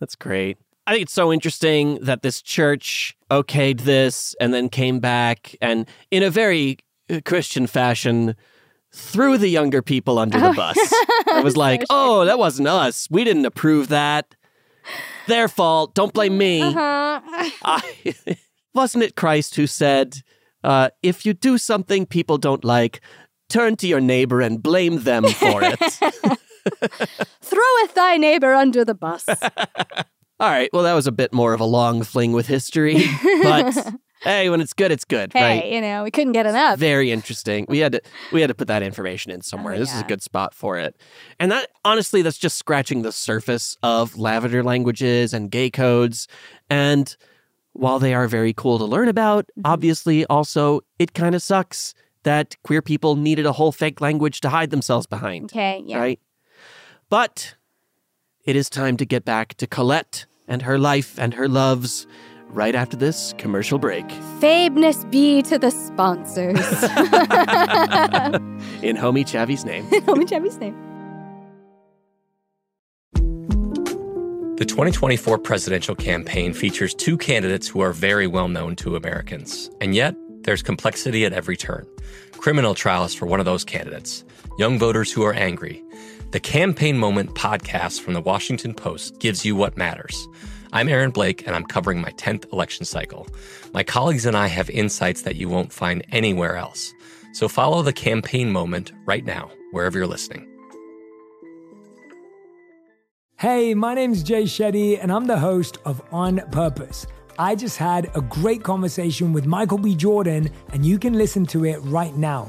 That's great. I think it's so interesting that this church okayed this and then came back and in a very Christian fashion threw the younger people under oh. the bus. It was like, so oh, that wasn't us. We didn't approve that. Their fault. Don't blame me. Uh-huh. I, wasn't it Christ who said, uh, if you do something people don't like, turn to your neighbor and blame them for it. Throweth thy neighbor under the bus. All right, well, that was a bit more of a long fling with history, but hey, when it's good, it's good, hey, right? Hey, you know, we couldn't get enough. Very interesting. We had to we had to put that information in somewhere. Oh, this yeah. is a good spot for it. And that, honestly, that's just scratching the surface of lavender languages and gay codes. And while they are very cool to learn about, obviously, also, it kind of sucks that queer people needed a whole fake language to hide themselves behind. Okay, yeah. Right? But... it is time to get back to Colette and her life and her loves right after this commercial break. Fabeness be to the sponsors. In Homie Chavi's name. In Homie Chavi's name. The twenty twenty-four presidential campaign features two candidates who are very well known to Americans. And yet, there's complexity at every turn. Criminal trials for one of those candidates. Young voters who are angry. The Campaign Moment podcast from The Washington Post gives you what matters. I'm Aaron Blake, and I'm covering my tenth election cycle. My colleagues and I have insights that you won't find anywhere else. So follow The Campaign Moment right now, wherever you're listening. Hey, my name's Jay Shetty, and I'm the host of On Purpose. I just had a great conversation with Michael B. Jordan, and you can listen to it right now.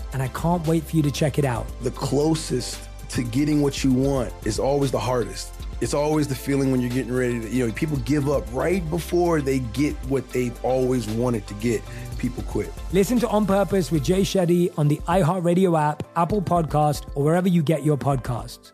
and I can't wait for you to check it out. The closest to getting what you want is always the hardest. It's always the feeling when you're getting ready to, you know, people give up right before they get what they've always wanted to get. People quit. Listen to On Purpose with Jay Shetty on the iHeartRadio app, Apple Podcast, or wherever you get your podcasts.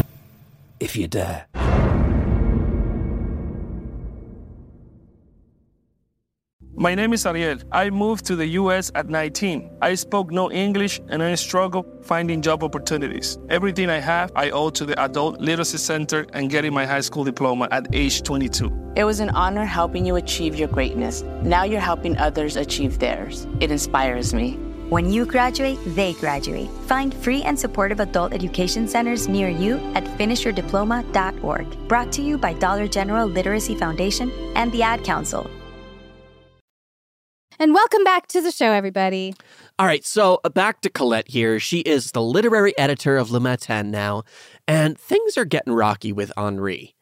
if you dare. My name is Ariel. I moved to the U S at nineteen. I spoke no English and I struggled finding job opportunities. Everything I have, I owe to the Adult Literacy Center and getting my high school diploma at age twenty-two. It was an honor helping you achieve your greatness. Now you're helping others achieve theirs. It inspires me. When you graduate, they graduate. Find free and supportive adult education centers near you at finish your diploma dot org. Brought to you by Dollar General Literacy Foundation and the Ad Council. And welcome back to the show, everybody. All right, so back to Colette here. She is the literary editor of Le Matin now, and things are getting rocky with Henri.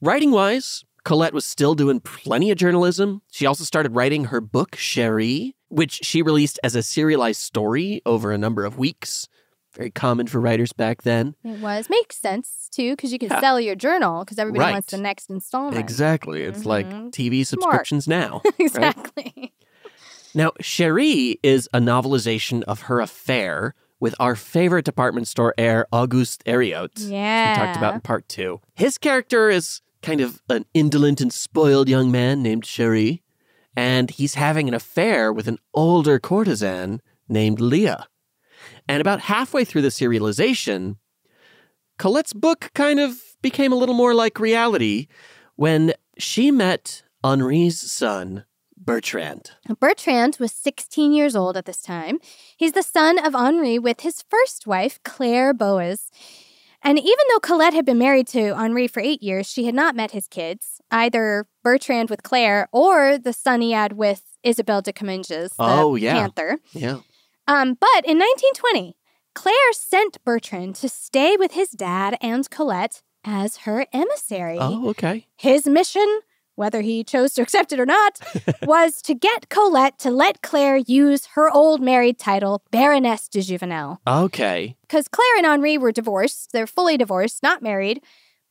Writing-wise, Colette was still doing plenty of journalism. She also started writing her book, Chéri, which she released as a serialized story over a number of weeks. Very common for writers back then. It was. Makes sense, too, because you can yeah. sell your journal because everybody right. wants the next installment. Exactly. It's mm-hmm. like T V subscriptions Smart. now. Exactly. Right? Now, Chéri is a novelization of her affair with our favorite department store heir, Auguste Heriot. Yeah. Which we talked about in part two. His character is kind of an indolent and spoiled young man named Chéri. And he's having an affair with an older courtesan named Leah. And about halfway through the serialization, Colette's book kind of became a little more like reality when she met Henri's son, Bertrand. Bertrand was sixteen years old at this time. He's the son of Henri with his first wife, Claire Boas. And even though Colette had been married to Henri for eight years, she had not met his kids, either Bertrand with Claire or the son he had with Isabel de Comminges, the oh, yeah. Panther. Yeah. Um, but in nineteen twenty, Claire sent Bertrand to stay with his dad and Colette as her emissary. Oh, okay. His mission, whether he chose to accept it or not, was to get Colette to let Claire use her old married title, Baroness de Juvenel. Okay. Because Claire and Henri were divorced. They're fully divorced, not married.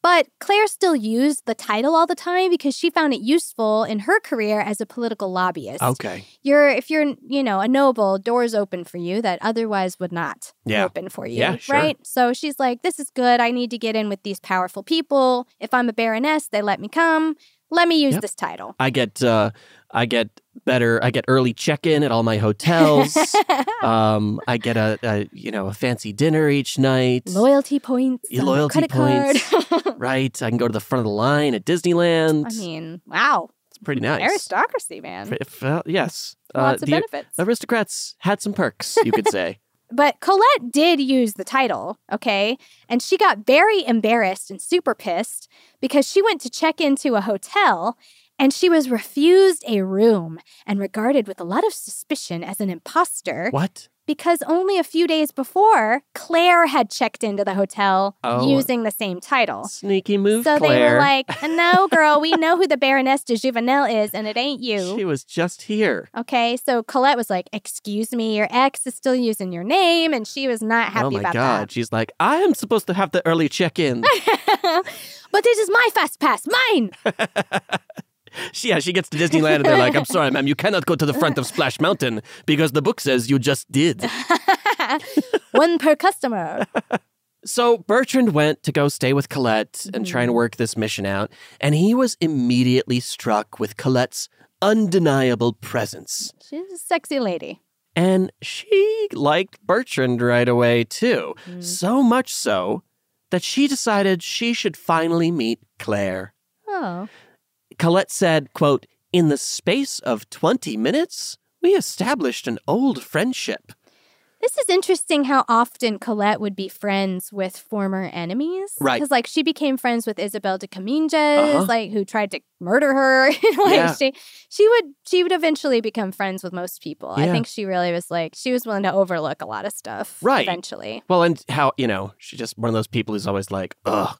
But Claire still used the title all the time because she found it useful in her career as a political lobbyist. Okay. You're, if you're, you know, a noble, doors open for you that otherwise would not yeah. open for you, yeah, sure. right? So she's like, this is good. I need to get in with these powerful people. If I'm a baroness, they let me come. Let me use yep. this title. I get uh, I get better. I get early check-in at all my hotels. um, I get a, a you know a fancy dinner each night. Loyalty points. Loyalty points. Right. I can go to the front of the line at Disneyland. I mean, wow. It's pretty nice. Aristocracy, man. Well, yes. Lots uh, of benefits. Aristocrats had some perks, you could say. But Colette did use the title, okay? And she got very embarrassed and super pissed because she went to check into a hotel and she was refused a room and regarded with a lot of suspicion as an imposter. What? because only a few days before, Claire had checked into the hotel oh, using the same title. Sneaky move, so Claire. So they were like, no, girl, we know who the Baroness de Juvenel is, and it ain't you. She was just here. Okay, so Colette was like, excuse me, your ex is still using your name, and she was not happy about that. Oh, my God. That. She's like, I am supposed to have the early check-in. But this is my fast pass, mine! She, yeah, she gets to Disneyland and they're like, I'm sorry, ma'am, you cannot go to the front of Splash Mountain because the book says you just did. One per customer. So Bertrand went to go stay with Colette and try and work this mission out. And he was immediately struck with Colette's undeniable presence. She's a sexy lady. And she liked Bertrand right away, too. Mm. So much so that she decided she should finally meet Claire. Oh. Colette said, quote, in the space of twenty minutes, we established an old friendship. This is interesting how often Colette would be friends with former enemies. Right. Because, like, she became friends with Isabel de Comminges, uh-huh. like, who tried to murder her. like, yeah. she, she would she would eventually become friends with most people. Yeah. I think she really was, like, she was willing to overlook a lot of stuff. Right. Eventually. Well, and how, you know, she's just one of those people who's always like, ugh.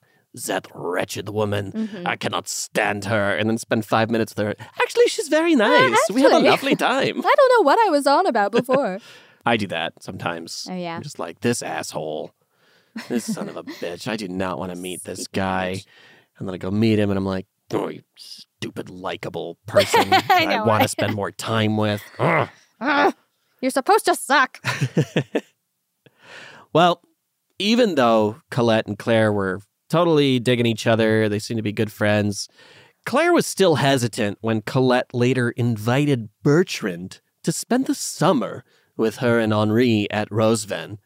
That wretched woman. Mm-hmm. I cannot stand her. And then spend five minutes with her. Actually, she's very nice. Uh, actually, we had a lovely time. I don't know what I was on about before. I do that sometimes. Oh, yeah. I'm just like, this asshole. This son of a bitch. I do not want to meet this guy. Bitch. And then I go meet him and I'm like, oh, you stupid, likable person that I, I want to spend more time with. Ugh. Ugh. You're supposed to suck. Well, even though Colette and Claire were totally digging each other. They seem to be good friends. Claire was still hesitant when Colette later invited Bertrand to spend the summer with her and Henri at Rozven.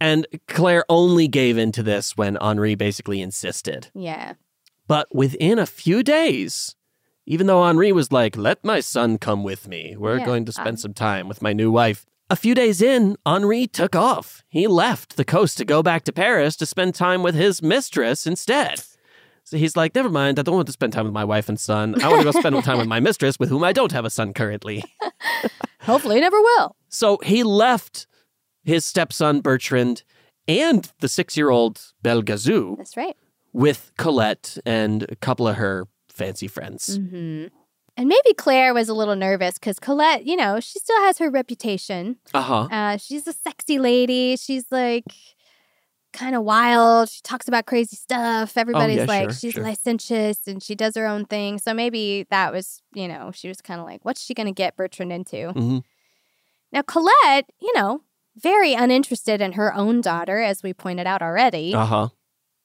And Claire only gave in to this when Henri basically insisted. Yeah. But within a few days, even though Henri was like, let my son come with me. We're yeah, going to spend um... some time with my new wife. A few days in, Henri took off. He left the coast to go back to Paris to spend time with his mistress instead. So he's like, never mind, I don't want to spend time with my wife and son. I want to go spend time with my mistress with whom I don't have a son currently. Hopefully never will. So he left his stepson Bertrand and the six-year-old Bel-Gazou. That's right. With Colette and a couple of her fancy friends. Mm-hmm. And maybe Claire was a little nervous because Colette, you know, she still has her reputation. Uh-huh. Uh, she's a sexy lady. She's like kind of wild. She talks about crazy stuff. Everybody's oh, yeah, like, sure, she's sure. licentious and she does her own thing. So maybe that was, you know, she was kind of like, what's she going to get Bertrand into? Mm-hmm. Now, Colette, you know, very uninterested in her own daughter, as we pointed out already. Uh-huh.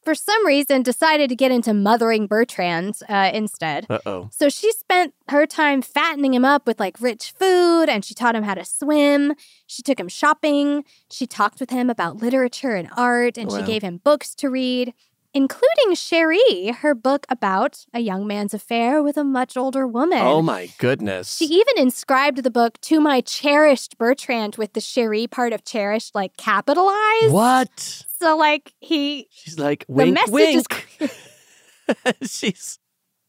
For some reason, decided to get into mothering Bertrand uh, instead. Uh-oh. So she spent her time fattening him up with, like, rich food, and she taught him how to swim. She took him shopping. She talked with him about literature and art, and wow. she gave him books to read, including Chéri, her book about a young man's affair with a much older woman. Oh, my goodness. She even inscribed the book to my cherished Bertrand with the Chéri part of cherished, like, capitalized. What? So, like, he... She's like, wink, the message wink. Is... She's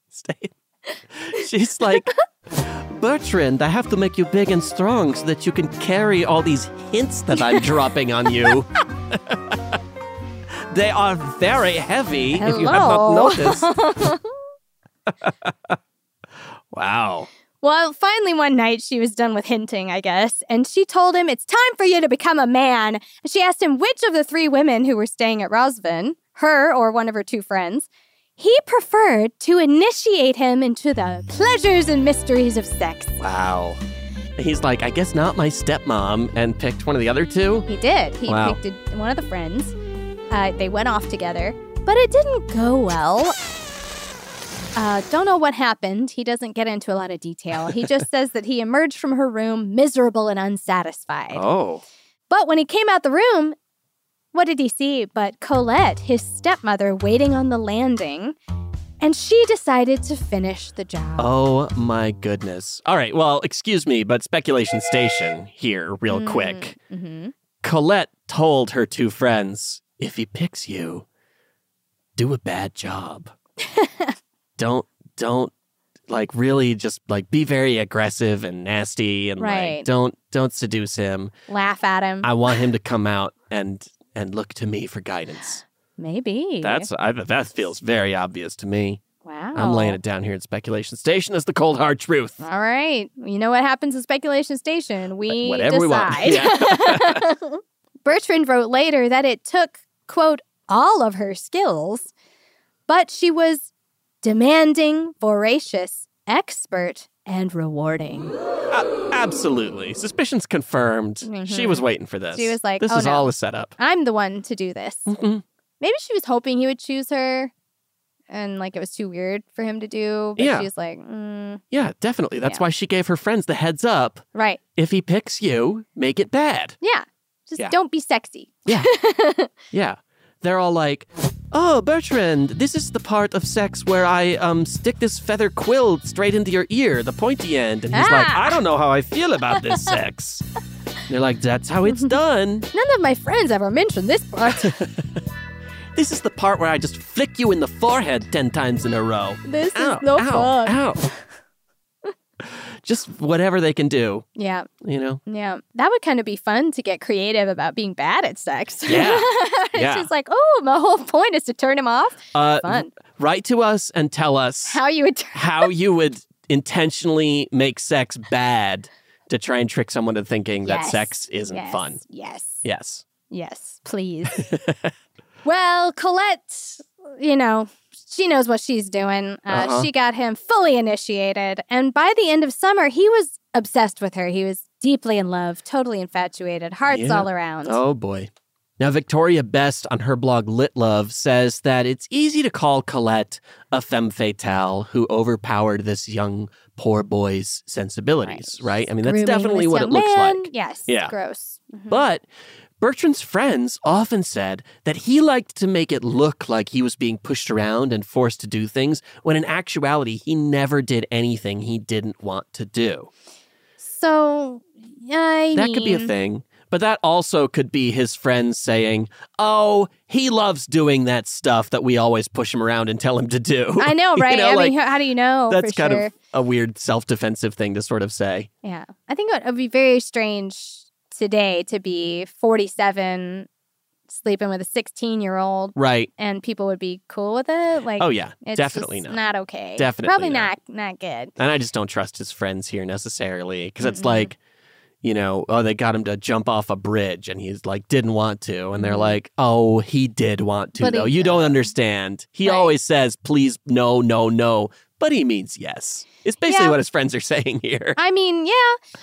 staying. She's like, Bertrand, I have to make you big and strong so that you can carry all these hints that I'm dropping on you. They are very heavy, Hello. If you have not noticed. Wow. Well, finally one night she was done with hinting, I guess, and she told him, it's time for you to become a man. And she asked him which of the three women who were staying at Rozven, her or one of her two friends, he preferred to initiate him into the pleasures and mysteries of sex. Wow. He's like, I guess not my stepmom, and picked one of the other two? He did. He wow. picked one of the friends. Uh, they went off together, but it didn't go well. Uh, don't know what happened. He doesn't get into a lot of detail. He just says that he emerged from her room miserable and unsatisfied. Oh. But when he came out the room, what did he see but Colette, his stepmother, waiting on the landing? And she decided to finish the job. Oh, my goodness. All right, well, excuse me, but speculation station here real mm-hmm. quick. Mm-hmm. Colette told her two friends, if he picks you, do a bad job. Don't, don't like really just like be very aggressive and nasty and right. like don't don't seduce him. Laugh at him. I want him to come out and and look to me for guidance. Maybe. That's I, that feels very obvious to me. Wow. I'm laying it down here in Speculation Station as the cold, hard truth. All right. You know what happens in Speculation Station. We Whatever decide. We want. Yeah. Bertrand wrote later that it took, quote, all of her skills, but she was demanding, voracious, expert, and rewarding. Uh, absolutely. Suspicion's confirmed. Mm-hmm. She was waiting for this. She was like, this oh, is no. all a setup. I'm the one to do this. Mm-hmm. Maybe she was hoping he would choose her. And, like, it was too weird for him to do. But yeah. she's like, mm. Yeah, definitely. That's yeah. why she gave her friends the heads up. Right. If he picks you, make it bad. Yeah. Just yeah. don't be sexy. Yeah. yeah. They're all like, oh, Bertrand, this is the part of sex where I um stick this feather quill straight into your ear, the pointy end. And he's ah. like, I don't know how I feel about this sex. And they're like, that's how it's done. None of my friends ever mentioned this part. This is the part where I just flick you in the forehead ten times in a row. This ow, is no ow, fun. Ow. Just whatever they can do. Yeah. You know? Yeah. That would kind of be fun to get creative about being bad at sex. Yeah. yeah. She's like, oh, my whole point is to turn him off. Uh, fun. Write to us and tell us how you would, turn- how you would intentionally make sex bad to try and trick someone to thinking yes. that sex isn't yes. fun. Yes. Yes. Yes. Please. Well, Colette, you know, she knows what she's doing. Uh, uh-huh. She got him fully initiated. And by the end of summer, he was obsessed with her. He was deeply in love, totally infatuated, hearts yeah. all around. Oh, boy. Now, Victoria Best on her blog Lit Love says that it's easy to call Colette a femme fatale who overpowered this young, poor boy's sensibilities, right? right? I mean, that's definitely what it looks man. like. Yes, yeah. gross. Mm-hmm. But Bertrand's friends often said that he liked to make it look like he was being pushed around and forced to do things, when in actuality, he never did anything he didn't want to do. So, I That mean... could be a thing. But that also could be his friends saying, oh, he loves doing that stuff that we always push him around and tell him to do. I know, right? you know, I like, mean, how do you know? That's for kind sure. of a weird self-defensive thing to sort of say. Yeah. I think it would be very strange today to be forty-seven, sleeping with a sixteen-year-old. Right. And people would be cool with it. Like, oh, yeah. It's definitely not. not okay. Definitely Probably not. not. Not good. And I just don't trust his friends here necessarily, because it's like, you know, oh, they got him to jump off a bridge and he's like, didn't want to. And they're like, oh, he did want to, but though. You don't understand. He right. always says, please, no, no, no. But he means yes. It's basically yeah. what his friends are saying here. I mean, yeah,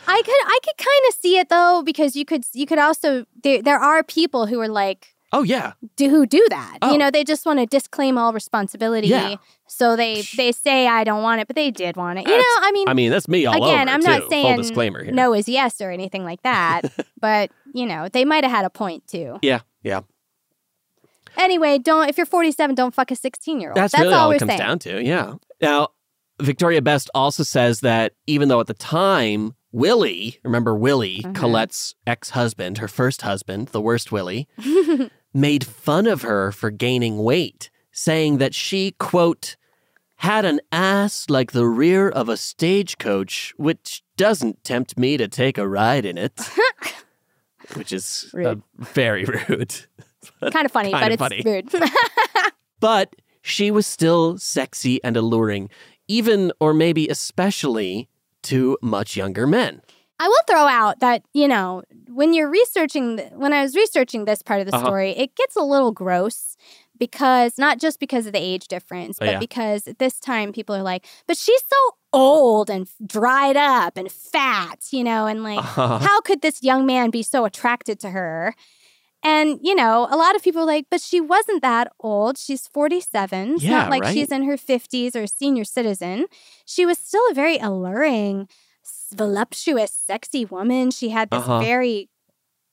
I could I could kind of see it, though, because you could you could also there, there are people who are like, oh, yeah, do, who do that. Oh. You know, they just want to disclaim all responsibility. Yeah. So they they say, I don't want it, but they did want it. You that's, know, I mean, I mean, that's me all again, over, I'm not too. saying full disclaimer here. No is yes or anything like that. But, you know, they might have had a point, too. Yeah. Yeah. Anyway, don't if you're forty-seven, don't fuck a sixteen-year-old. That's, that's really all, all it comes saying. down to. Yeah. Now, Victoria Best also says that even though at the time, Willie, remember Willie, mm-hmm. Colette's ex-husband, her first husband, the worst Willie, made fun of her for gaining weight, saying that she, quote, had an ass like the rear of a stagecoach, which doesn't tempt me to take a ride in it. Which is rude. Uh, very rude. Kind of funny, kind but of it's funny. Rude. But she was still sexy and alluring, even or maybe especially to much younger men. I will throw out that, you know, when you're researching, when I was researching this part of the uh-huh. story, it gets a little gross because, not just because of the age difference, but oh, yeah. because at this time people are like, but she's so old and dried up and fat, you know, and like, uh-huh. how could this young man be so attracted to her? And, you know, a lot of people are like, but she wasn't that old. She's forty-seven. It's yeah, not like right? she's in her fifties or a senior citizen. She was still a very alluring, voluptuous, sexy woman. She had this uh-huh. very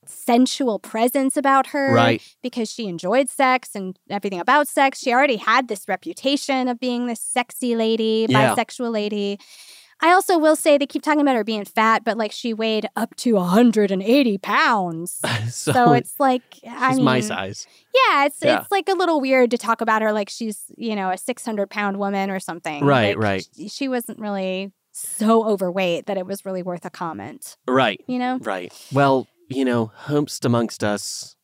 sensual presence about her right. because she enjoyed sex and everything about sex. She already had this reputation of being this sexy lady, yeah. bisexual lady. I also will say they keep talking about her being fat, but like she weighed up to one hundred eighty pounds. so, so it's like, I she's mean, my size. Yeah, it's yeah. it's like a little weird to talk about her like she's, you know, a six hundred pound woman or something. Right, like, right. She, she wasn't really so overweight that it was really worth a comment. Right. You know? Right. Well, you know, Humst Amongst Us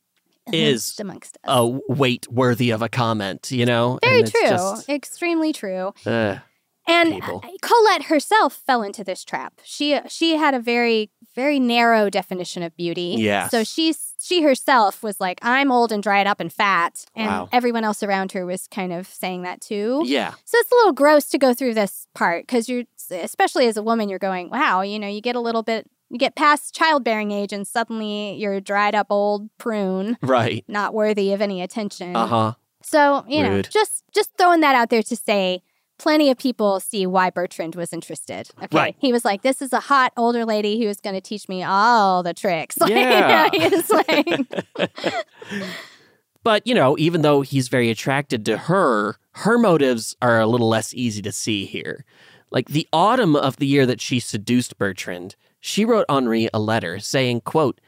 is amongst us. A weight worthy of a comment, you know? Very and true. Just, Extremely true. Uh, and people. Colette herself fell into this trap. She she had a very, very narrow definition of beauty. Yeah. So she's, she herself was like, I'm old and dried up and fat. And wow. everyone else around her was kind of saying that too. Yeah. So it's a little gross to go through this part because you're, especially as a woman, you're going, wow, you know, you get a little bit... You get past childbearing age and suddenly you're a dried up old prune. Right. Not worthy of any attention. Uh-huh. So, you Rude. know, just just throwing that out there to say plenty of people see why Bertrand was interested. Okay. Right. He was like, this is a hot older lady who is going to teach me all the tricks. Like, yeah. You know, he was like... But, you know, even though he's very attracted to her, her motives are a little less easy to see here. Like the autumn of the year that she seduced Bertrand, she wrote Henri a letter saying, quote,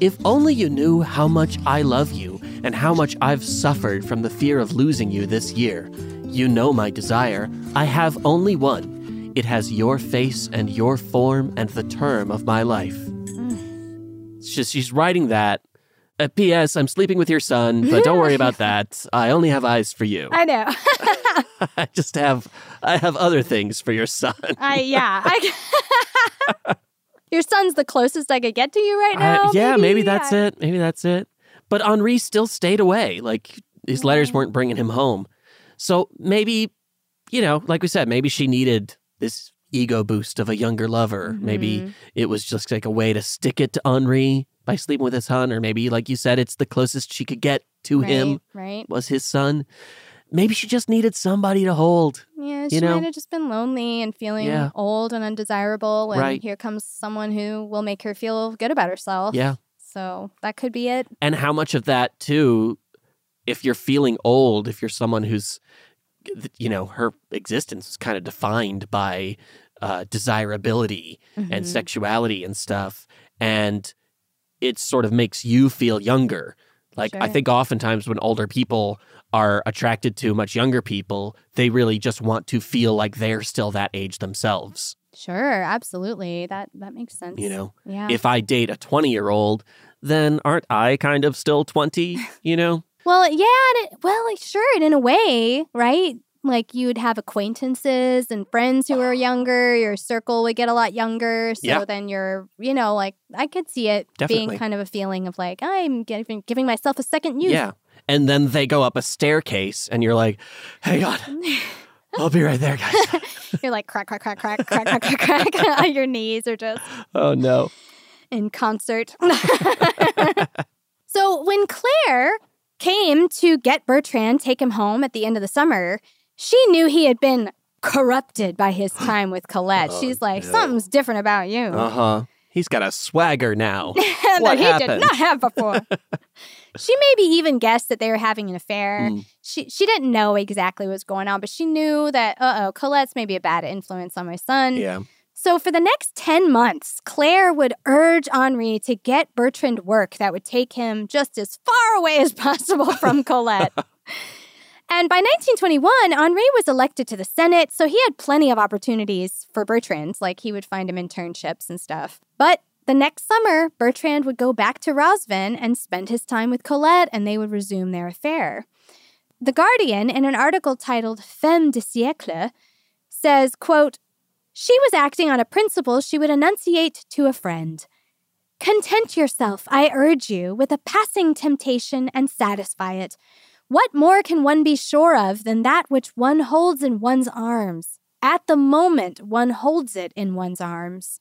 "If only you knew how much I love you and how much I've suffered from the fear of losing you this year. You know my desire. I have only one. It has your face and your form and the term of my life." Mm. She's, she's writing that. Uh, P S I'm sleeping with your son, but don't worry about that. I only have eyes for you. I know. I just have, I have other things for your son. I, yeah. I, your son's the closest I could get to you right now. Uh, yeah, maybe, maybe that's yeah. it. Maybe that's it. But Henri still stayed away. Like, his yeah. letters weren't bringing him home. So maybe, you know, like we said, maybe she needed this ego boost of a younger lover. Mm-hmm. Maybe it was just like a way to stick it to Henri. By sleeping with his son, or maybe, like you said, it's the closest she could get to right, him right. was his son. Maybe she just needed somebody to hold. Yeah, she you know? might have just been lonely and feeling yeah. old and undesirable, and right. here comes someone who will make her feel good about herself. Yeah. So that could be it. And how much of that, too, if you're feeling old, if you're someone who's, you know, her existence is kind of defined by uh, desirability mm-hmm. and sexuality and stuff, and... it sort of makes you feel younger. Like, sure. I think oftentimes when older people are attracted to much younger people, they really just want to feel like they're still that age themselves. Sure, absolutely. That that makes sense. You know, yeah. if I date a twenty-year-old, then aren't I kind of still twenty, you know? Well, yeah, it, well, like, sure, and in a way, right? Like, you would have acquaintances and friends who are younger. Your circle would get a lot younger. So yeah. then you're, you know, like, I could see it Definitely. being kind of a feeling of like, I'm giving, giving myself a second youth. Yeah. And then they go up a staircase and you're like, hang on, I'll be right there, guys. You're like, crack, crack, crack, crack, crack, crack, crack, crack. Your knees are just... Oh, no. In concert. So when Claire came to get Bertrand, take him home at the end of the summer... she knew he had been corrupted by his time with Colette. Oh, She's like, no. something's different about you. Uh-huh. He's got a swagger now. What that he happened? Did not have before. She maybe even guessed that they were having an affair. Mm. She she didn't know exactly what was going on, but she knew that, uh-oh, Colette's maybe a bad influence on my son. Yeah. So for the next ten months, Claire would urge Henri to get Bertrand work that would take him just as far away as possible from Colette. And by nineteen twenty-one, Henri was elected to the Senate, so he had plenty of opportunities for Bertrand. Like, he would find him internships and stuff. But the next summer, Bertrand would go back to Rozven and spend his time with Colette, and they would resume their affair. The Guardian, in an article titled Femme de Siècle, says, quote, "She was acting on a principle she would enunciate to a friend. Content yourself, I urge you, with a passing temptation and satisfy it. What more can one be sure of than that which one holds in one's arms? At the moment, one holds it in one's arms."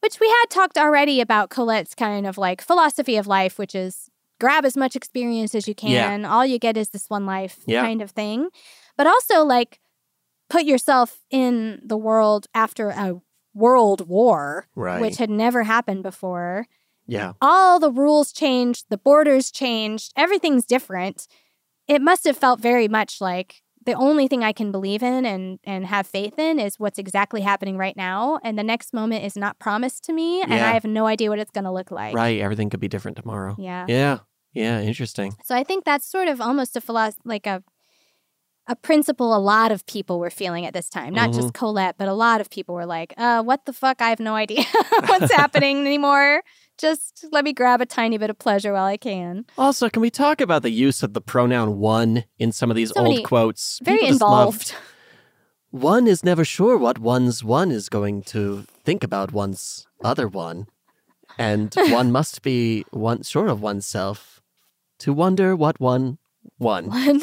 Which we had talked already about Colette's kind of like philosophy of life, which is grab as much experience as you can. Yeah. All you get is this one life yeah. kind of thing. But also like put yourself in the world after a world war, right. which had never happened before. Yeah. All the rules changed. The borders changed. Everything's different. It must have felt very much like the only thing I can believe in and, and have faith in is what's exactly happening right now. And the next moment is not promised to me. And yeah. I have no idea what it's going to look like. Right. Everything could be different tomorrow. Yeah. Yeah. Yeah. Interesting. So I think that's sort of almost a philosophy, like a, a principle a lot of people were feeling at this time. Not mm-hmm. just Colette, but a lot of people were like, uh, what the fuck? I have no idea what's happening anymore. Just let me grab a tiny bit of pleasure while I can. Also, can we talk about the use of the pronoun one in some of these so old many, quotes? Very people involved. Love, one is never sure what one's one is going to think about one's other one. And one must be one, sure of oneself to wonder what one won. One.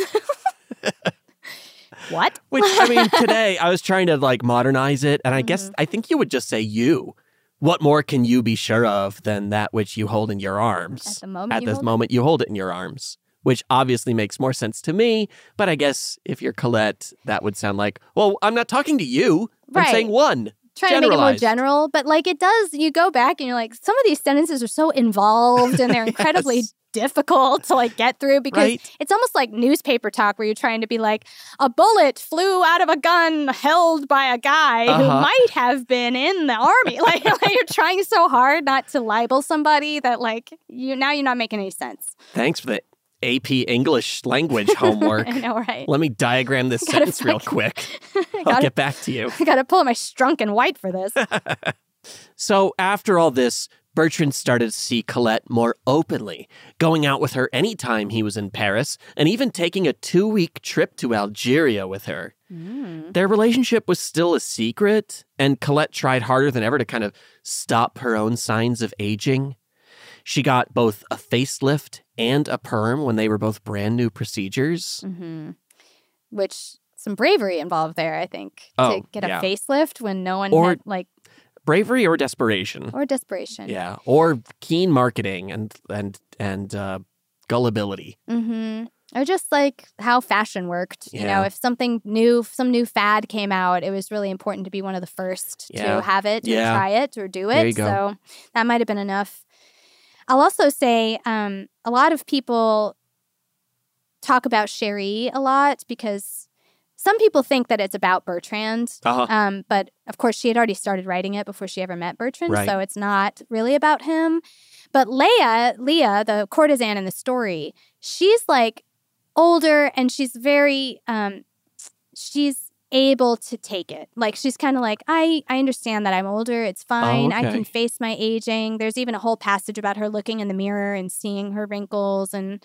What? Which, I mean, today I was trying to like modernize it. And I mm-hmm. guess I think you would just say you. What more can you be sure of than that which you hold in your arms? At the moment, At you, this hold moment you hold it in your arms, which obviously makes more sense to me. But I guess if you're Colette, that would sound like, well, I'm not talking to you. Right. I'm saying one. Trying to make it more general. But like it does, you go back and you're like, some of these sentences are so involved and they're yes. incredibly difficult to like get through because right? it's almost like newspaper talk where you're trying to be like, a bullet flew out of a gun held by a guy uh-huh. who might have been in the army. Like, like you're trying so hard not to libel somebody that like, you now you're not making any sense. Thanks for the A P English language homework. I know, right? Let me diagram this sentence fucking, real quick. I'll gotta, get back to you. I gotta pull my shrunken white for this. So after all this, Bertrand started to see Colette more openly, going out with her anytime he was in Paris, and even taking a two-week trip to Algeria with her. Mm. Their relationship was still a secret, and Colette tried harder than ever to kind of stop her own signs of aging. She got both a facelift and a perm when they were both brand new procedures. Mm-hmm. Which, some bravery involved there, I think, oh, to get yeah. a facelift when no one or, had, like... Bravery or desperation. Or desperation. Yeah. Or keen marketing and and and uh, gullibility. Mm-hmm. Or just like how fashion worked. Yeah. You know, if something new, if some new fad came out, it was really important to be one of the first yeah. to have it, yeah. to try it, or do it. There you go. So that might have been enough. I'll also say um, a lot of people talk about Chéri a lot because... Some people think that it's about Bertrand, uh-huh. um, but of course she had already started writing it before she ever met Bertrand, right. so it's not really about him. But Leah, Leah, the courtesan in the story, she's like older and she's very, um, she's able to take it. Like she's kind of like, I, I understand that I'm older, it's fine, oh, okay. I can face my aging. There's even a whole passage about her looking in the mirror and seeing her wrinkles and...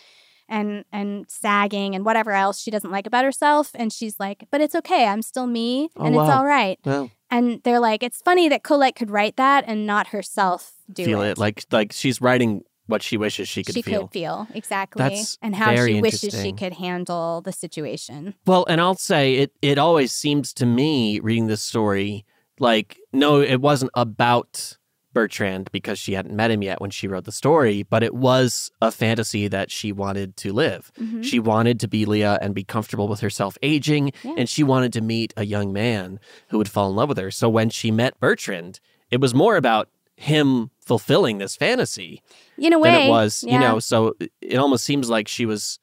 and and sagging and whatever else she doesn't like about herself. And she's like, but it's okay. I'm still me and oh, wow. it's all right. Wow. And they're like, it's funny that Colette could write that and not herself do feel it. it. Like like she's writing what she wishes she could she feel. She could feel, exactly. That's and how very she wishes she could handle the situation. Well, and I'll say it, it always seems to me, reading this story, like, no, it wasn't about... Bertrand because she hadn't met him yet when she wrote the story, but it was a fantasy that she wanted to live. Mm-hmm. She wanted to be Leah and be comfortable with herself aging, yeah. and she wanted to meet a young man who would fall in love with her. So when she met Bertrand, it was more about him fulfilling this fantasy in a way, than it was, yeah. you know, so it almost seems like she was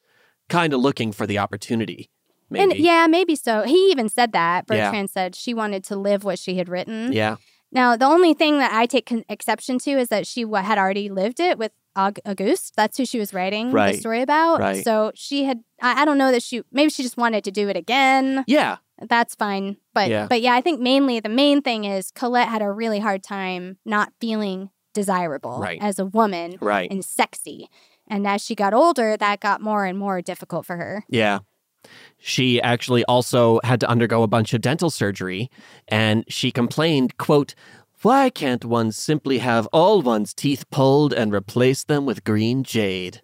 kind of looking for the opportunity. Maybe. And yeah, maybe so. He even said that. Bertrand yeah. said she wanted to live what she had written. Yeah. Now, the only thing that I take con- exception to is that she w- had already lived it with Aug- Auguste. That's who she was writing right. the story about. Right. So she had, I, I don't know that she, maybe she just wanted to do it again. Yeah. That's fine. But yeah. but yeah, I think mainly the main thing is Colette had a really hard time not feeling desirable right. as a woman right. and sexy. And as she got older, that got more and more difficult for her. Yeah. She actually also had to undergo a bunch of dental surgery, and she complained, quote, why can't one simply have all one's teeth pulled and replace them with green jade?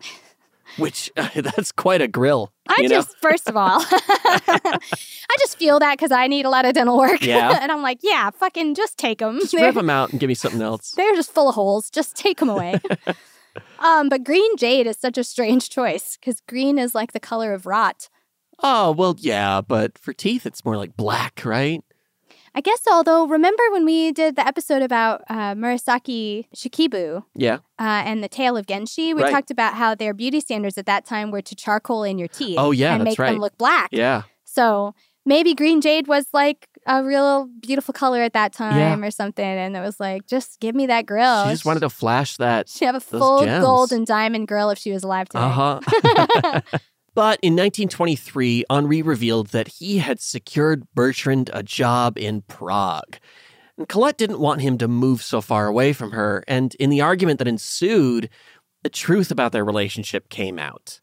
Which, uh, that's quite a grill. I you know? just, first of all, I just feel that because I need a lot of dental work. Yeah. And I'm like, yeah, fucking just take them. Just rip them out and give me something else. They're just full of holes. Just take them away. um, but green jade is such a strange choice because green is like the color of rot. Oh, well, yeah, but for teeth, it's more like black, right? I guess, although, remember when we did the episode about uh, Murasaki Shikibu yeah. uh, and the Tale of Genshi? We right. talked about how their beauty standards at that time were to charcoal in your teeth. Oh, yeah, and that's make right. them look black. Yeah. So maybe green jade was like a real beautiful color at that time yeah. or something. And it was like, just give me that grill. She just wanted to flash that. She'd have a full gems. gold and diamond grill if she was alive today. Uh-huh. But in nineteen twenty-three, Henri revealed that he had secured Bertrand a job in Prague. And Colette didn't want him to move so far away from her. And in the argument that ensued, the truth about their relationship came out.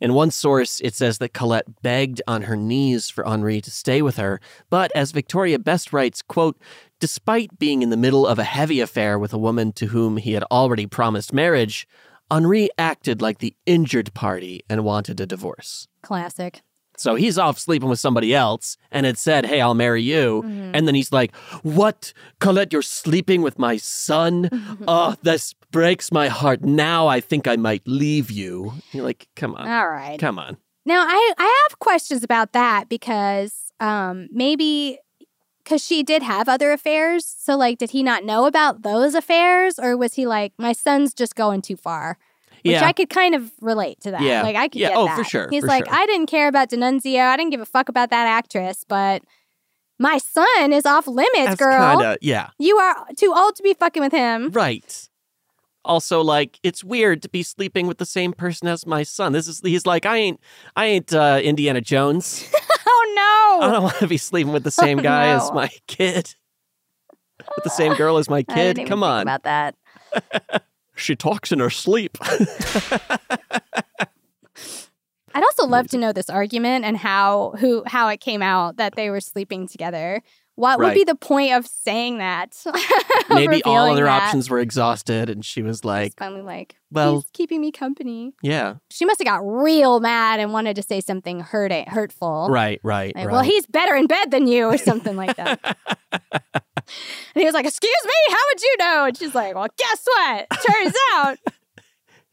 In one source, it says that Colette begged on her knees for Henri to stay with her. But as Victoria Best writes, quote, despite being in the middle of a heavy affair with a woman to whom he had already promised marriage, Henri acted like the injured party and wanted a divorce. Classic. So he's off sleeping with somebody else and had said, hey, I'll marry you. Mm-hmm. And then he's like, what? Colette, you're sleeping with my son? Oh, this breaks my heart. Now I think I might leave you. And you're like, come on. All right. Come on. Now, I, I have questions about that because um, maybe because she did have other affairs. So, like, did he not know about those affairs? Or was he like, my son's just going too far? Which yeah. I could kind of relate to that. Yeah. Like, I could yeah. get oh, that. Oh, for sure. He's for like, sure. I didn't care about D'Annunzio. I didn't give a fuck about that actress, but my son is off limits, That's girl. Kinda, yeah. You are too old to be fucking with him. Right. Also, like, it's weird to be sleeping with the same person as my son. This is, he's like, I ain't, I ain't uh, Indiana Jones. Oh, no. I don't want to be sleeping with the same oh, guy no. as my kid. With the same girl as my kid. I didn't even Come think on. About that. She talks in her sleep. I'd also love to know this argument and how who how it came out that they were sleeping together. What right. would be the point of saying that? Maybe all other that. options were exhausted, and she was like, She's finally like, well, he's keeping me company. Yeah. She must have got real mad and wanted to say something hurt hurtful. Right, right, like, right. Well, he's better in bed than you or something like that. And he was like, excuse me, how would you know? And she's like, well, guess what? Turns out.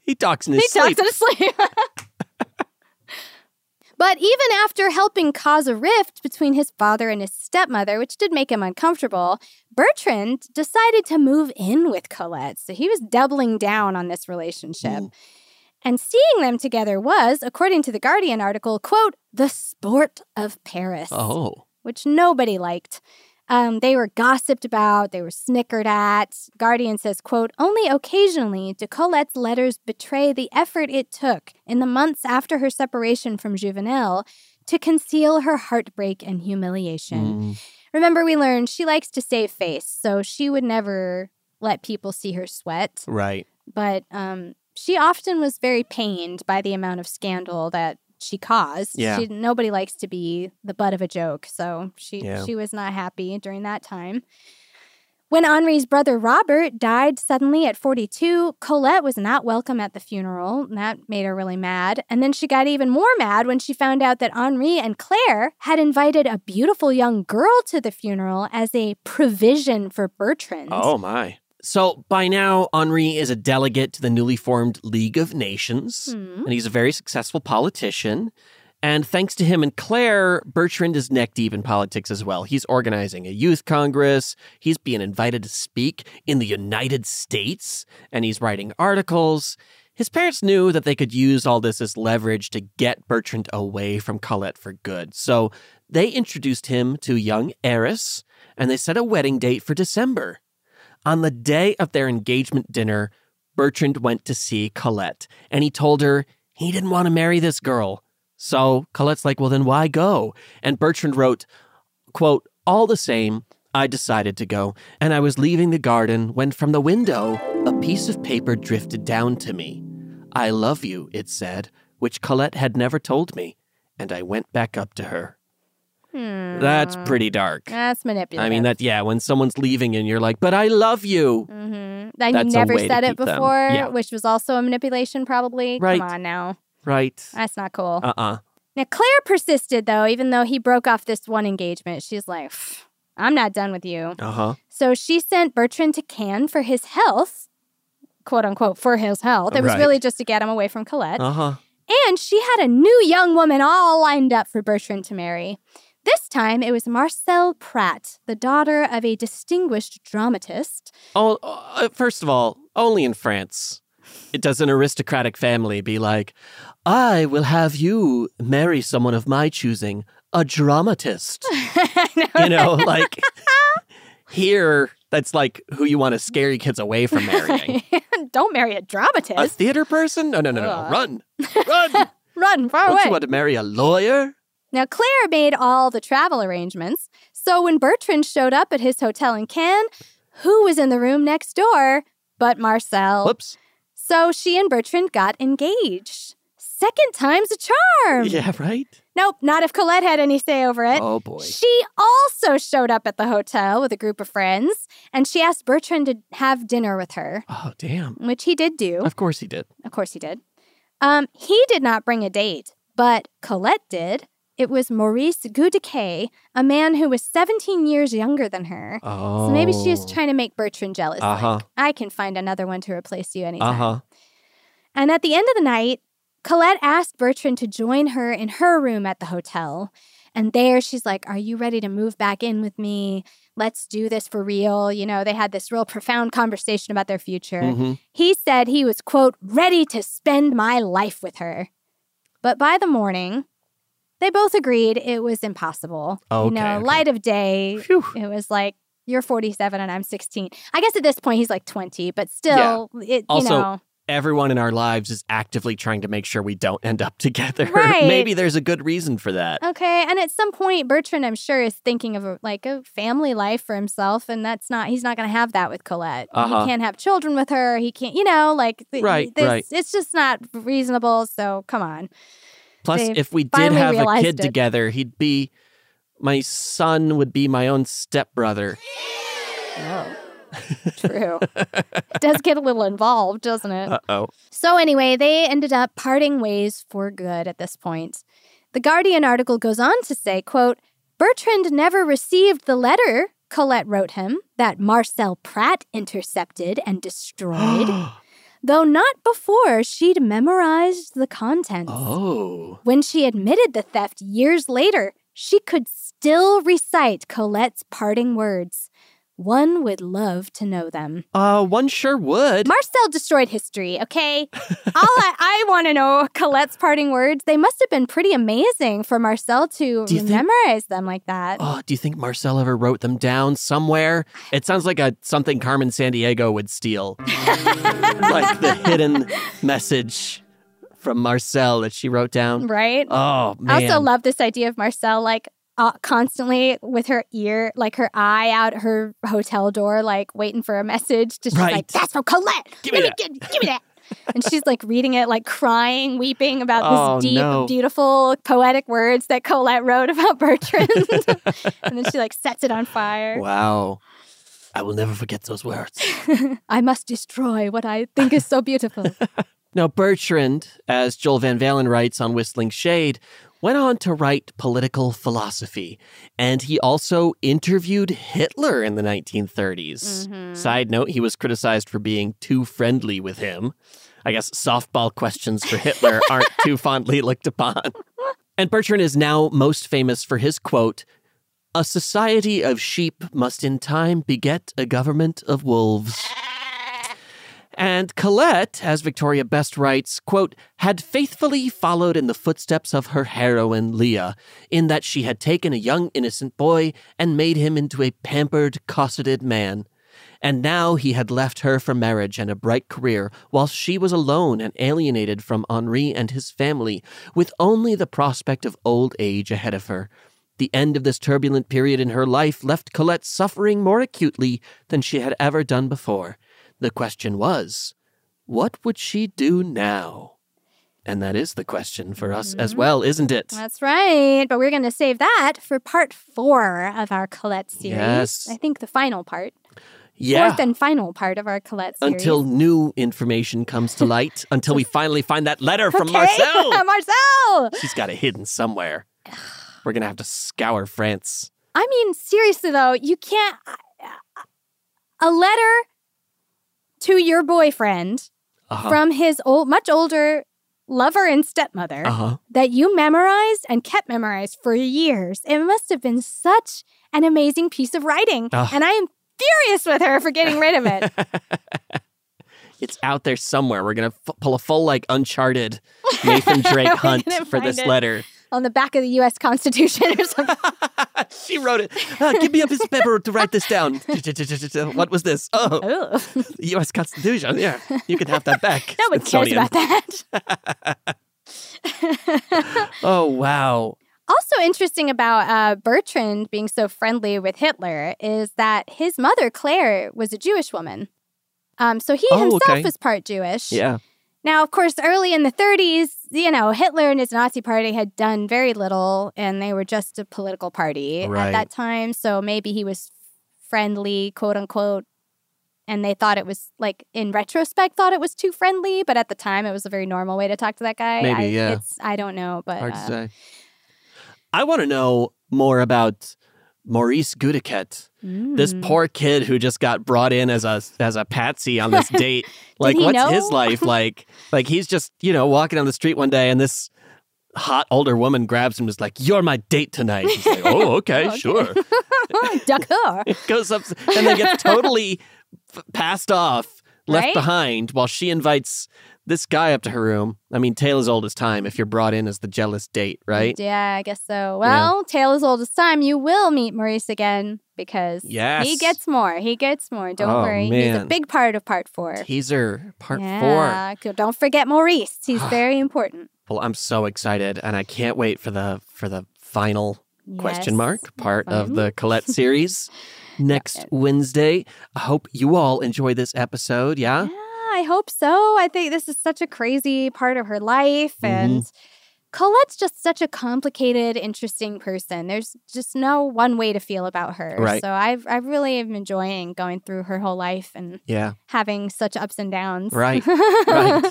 he talks in his he sleep. He talks in his sleep. But even after helping cause a rift between his father and his stepmother, which did make him uncomfortable, Bertrand decided to move in with Colette. So he was doubling down on this relationship. Ooh. And seeing them together was, according to the Guardian article, quote, the sport of Paris. Oh. Which nobody liked. Um, they were gossiped about. They were snickered at. Guardian says, quote, only occasionally do Colette's letters betray the effort it took in the months after her separation from Juvenel to conceal her heartbreak and humiliation. Mm. Remember, we learned she likes to save face, so she would never let people see her sweat. Right. But um, she often was very pained by the amount of scandal that she caused. Yeah. She, nobody likes to be the butt of a joke, so she yeah. she was not happy during that time. When Henri's brother Robert died suddenly at forty-two, Colette was not welcome at the funeral, and that made her really mad. And then she got even more mad when she found out that Henri and Claire had invited a beautiful young girl to the funeral as a provision for Bertrand. Oh, my. So by now, Henri is a delegate to the newly formed League of Nations, mm-hmm. and he's a very successful politician. And thanks to him and Claire, Bertrand is neck deep in politics as well. He's organizing a youth congress. He's being invited to speak in the United States, and he's writing articles. His parents knew that they could use all this as leverage to get Bertrand away from Colette for good. So they introduced him to young heiress, and they set a wedding date for December. On the day of their engagement dinner, Bertrand went to see Colette, and he told her he didn't want to marry this girl. So Colette's like, well, then why go? And Bertrand wrote, quote, all the same, I decided to go, and I was leaving the garden when from the window, a piece of paper drifted down to me. I love you, it said, which Colette had never told me, and I went back up to her. Hmm. That's pretty dark. That's manipulative. I mean, that yeah, when someone's leaving and you're like, but I love you. Mm-hmm. That you never said it before, yeah. which was also a manipulation probably. Right. Come on now. Right. That's not cool. Uh-uh. Now, Claire persisted, though, even though he broke off this one engagement. She's like, I'm not done with you. Uh-huh. So she sent Bertrand to Cannes for his health, quote unquote, for his health. It was right. really just to get him away from Colette. Uh-huh. And she had a new young woman all lined up for Bertrand to marry. This time, it was Marcel Pratt, the daughter of a distinguished dramatist. Oh, uh, first of all, only in France. does an aristocratic family be like, I will have you marry someone of my choosing, a dramatist? know, you know, right? Like, here, that's like who you want to scare your kids away from marrying. Don't marry a dramatist. A theater person? No, no, no, no. Run. Run. Run, far away. Don't you want to marry a lawyer? Now, Claire made all the travel arrangements. So when Bertrand showed up at his hotel in Cannes, who was in the room next door but Marcel? Whoops. So she and Bertrand got engaged. Second time's a charm. Yeah, right? Nope, not if Colette had any say over it. Oh, boy. She also showed up at the hotel with a group of friends, and she asked Bertrand to have dinner with her. Oh, damn. Which he did do. Of course he did. Of course he did. Um, he did not bring a date, but Colette did. It was Maurice Goudeket, a man who was seventeen years younger than her. Oh. So maybe she was trying to make Bertrand jealous. Uh-huh. Like, I can find another one to replace you anytime. Uh-huh. And at the end of the night, Colette asked Bertrand to join her in her room at the hotel. And there she's like, are you ready to move back in with me? Let's do this for real. You know, they had this real profound conversation about their future. Mm-hmm. He said he was, quote, ready to spend my life with her. But by the morning, they both agreed it was impossible. Okay, you know, okay. Light of day, Phew. It was like, you're forty-seven and I'm sixteen. I guess at this point he's like twenty, but still, yeah. it, also, you know. Everyone in our lives is actively trying to make sure we don't end up together. Right. Maybe there's a good reason for that. Okay, and at some point, Bertrand, I'm sure, is thinking of a, like a family life for himself, and that's not, he's not going to have that with Colette. Uh-huh. He can't have children with her. He can't, you know, like, right, right. It's just not reasonable, so come on. Plus, They've if we did have a kid it. together, he'd be, my son would be my own stepbrother. Oh, true. It does get a little involved, doesn't it? Uh-oh. So anyway, they ended up parting ways for good at this point. The Guardian article goes on to say, quote, Bertrand never received the letter Colette wrote him that Marcel Pratt intercepted and destroyed. Though not before she'd memorized the contents. Oh. When she admitted the theft years later, she could still recite Colette's parting words. One would love to know them. Uh, one sure would. Marcel destroyed history, okay? All I, I want to know Colette's parting words. They must have been pretty amazing for Marcel to think, memorize them like that. Oh, do you think Marcel ever wrote them down somewhere? It sounds like a something Carmen Sandiego would steal. Like the hidden message from Marcel that she wrote down. Right? Oh, man. I also love this idea of Marcel, like, Uh, constantly with her ear, like her eye out her hotel door, like waiting for a message. To, she's right. like, that's from Colette. Give me, me that. Give, give me that. And she's like reading it, like crying, weeping about oh, this deep, no. beautiful, poetic words that Colette wrote about Bertrand. And then she like sets it on fire. Wow. I will never forget those words. I must destroy what I think is so beautiful. Now, Bertrand, as Joel Van Valen writes on Whistling Shade, went on to write political philosophy, and he also interviewed Hitler in the nineteen thirties. Mm-hmm. Side note, he was criticized for being too friendly with him. I guess softball questions for Hitler aren't too fondly looked upon. And Bertrand is now most famous for his quote, "A society of sheep must in time beget a government of wolves." And Colette, as Victoria Best writes, quote, had faithfully followed in the footsteps of her heroine, Leah, in that she had taken a young innocent boy and made him into a pampered, cosseted man. And now he had left her for marriage and a bright career, while she was alone and alienated from Henri and his family, with only the prospect of old age ahead of her. The end of this turbulent period in her life left Colette suffering more acutely than she had ever done before. The question was, what would she do now? And that is the question for us as well, isn't it? That's right. But we're going to save that for part four of our Colette series. Yes. I think the final part. Yeah. Fourth and final part of our Colette series. Until new information comes to light. Until we finally find that letter from okay. Marcel. Marcel! She's got it hidden somewhere. We're going to have to scour France. I mean, seriously, though, you can't... A letter... to your boyfriend uh-huh. from his old, much older lover and stepmother uh-huh. that you memorized and kept memorized for years. It must have been such an amazing piece of writing. Uh. And I am furious with her for getting rid of it. It's out there somewhere. We're going to f- pull a full, like, Uncharted Nathan Drake hunt for this letter. On the back of the U S Constitution or something. She wrote it. Ah, give me a piece of paper to write this down. What was this? Oh, oh. The U S Constitution. Yeah, you can have that back. No one cares about that. Oh, wow. Also interesting about uh, Bertrand being so friendly with Hitler is that his mother, Claire, was a Jewish woman. Um, so he oh, himself okay. is part Jewish. Yeah. Now, of course, early in the thirties, you know, Hitler and his Nazi party had done very little, and they were just a political party right. at that time. So maybe he was friendly, quote unquote, and they thought it was, like, in retrospect, thought it was too friendly. But at the time, it was a very normal way to talk to that guy. Maybe, I, yeah. It's, I don't know, but... Hard uh, to say. I want to know more about Maurice Goudeket, mm. this poor kid who just got brought in as a as a patsy on this date. Like, what's know? his life like? Like, he's just, you know, walking down the street one day and this hot older woman grabs him and is like, "You're my date tonight." He's like, "Oh, okay, okay. sure." D'accord. Goes up and they get totally f- passed off, left right? behind, while she invites this guy up to her room. I mean, tale as old as time if you're brought in as the jealous date, right? Yeah, I guess so. Well, yeah. Tale as old as time, you will meet Maurice again because yes. he gets more. He gets more. Don't oh, worry. Man. He's a big part of part four. Teaser, part yeah. four. Don't forget Maurice. He's very important. Well, I'm so excited, and I can't wait for the for the final yes. question mark part Fun. of the Colette series next Wednesday. I hope you all enjoy this episode, yeah? yeah. I hope so. I think this is such a crazy part of her life. Mm-hmm. And Colette's just such a complicated, interesting person. There's just no one way to feel about her. Right. So I've, I really am enjoying going through her whole life and yeah. having such ups and downs. Right, right.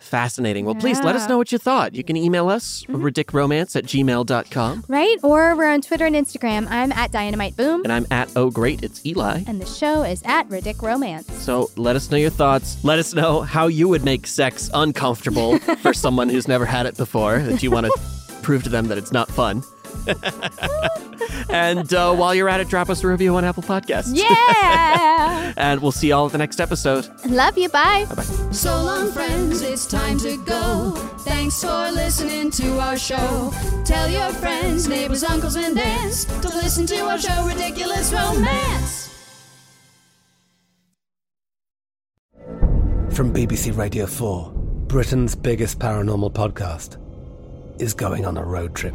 Fascinating. Well, yeah. please let us know what you thouicYou can email us, mm-hmm. ridic romance at gmail dot com. Right, or we're on Twitter and Instagram. I'm at Dynamite Boom. And I'm at Oh Great, It's Eli. And the show is at Ridic Romance. So let us know your thoughts. Let us know how you would make sex uncomfortable for someone who's never had it before, that you want to prove to them that it's not fun. And uh, while you're at it, drop us a review on Apple Podcasts. Yeah! And we'll see y'all at the next episode. Love you. Bye. Bye-bye. So long, friends. It's time to go. Thanks for listening to our show. Tell your friends, neighbors, uncles, and aunts to listen to our show, Ridiculous Romance. From B B C Radio four, Britain's biggest paranormal podcast is going on a road trip.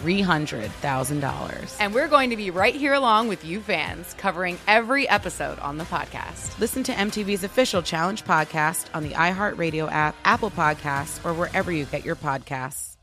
three hundred thousand dollars. And we're going to be right here along with you fans, covering every episode on the podcast. Listen to M T V's official Challenge podcast on the iHeartRadio app, Apple Podcasts, or wherever you get your podcasts.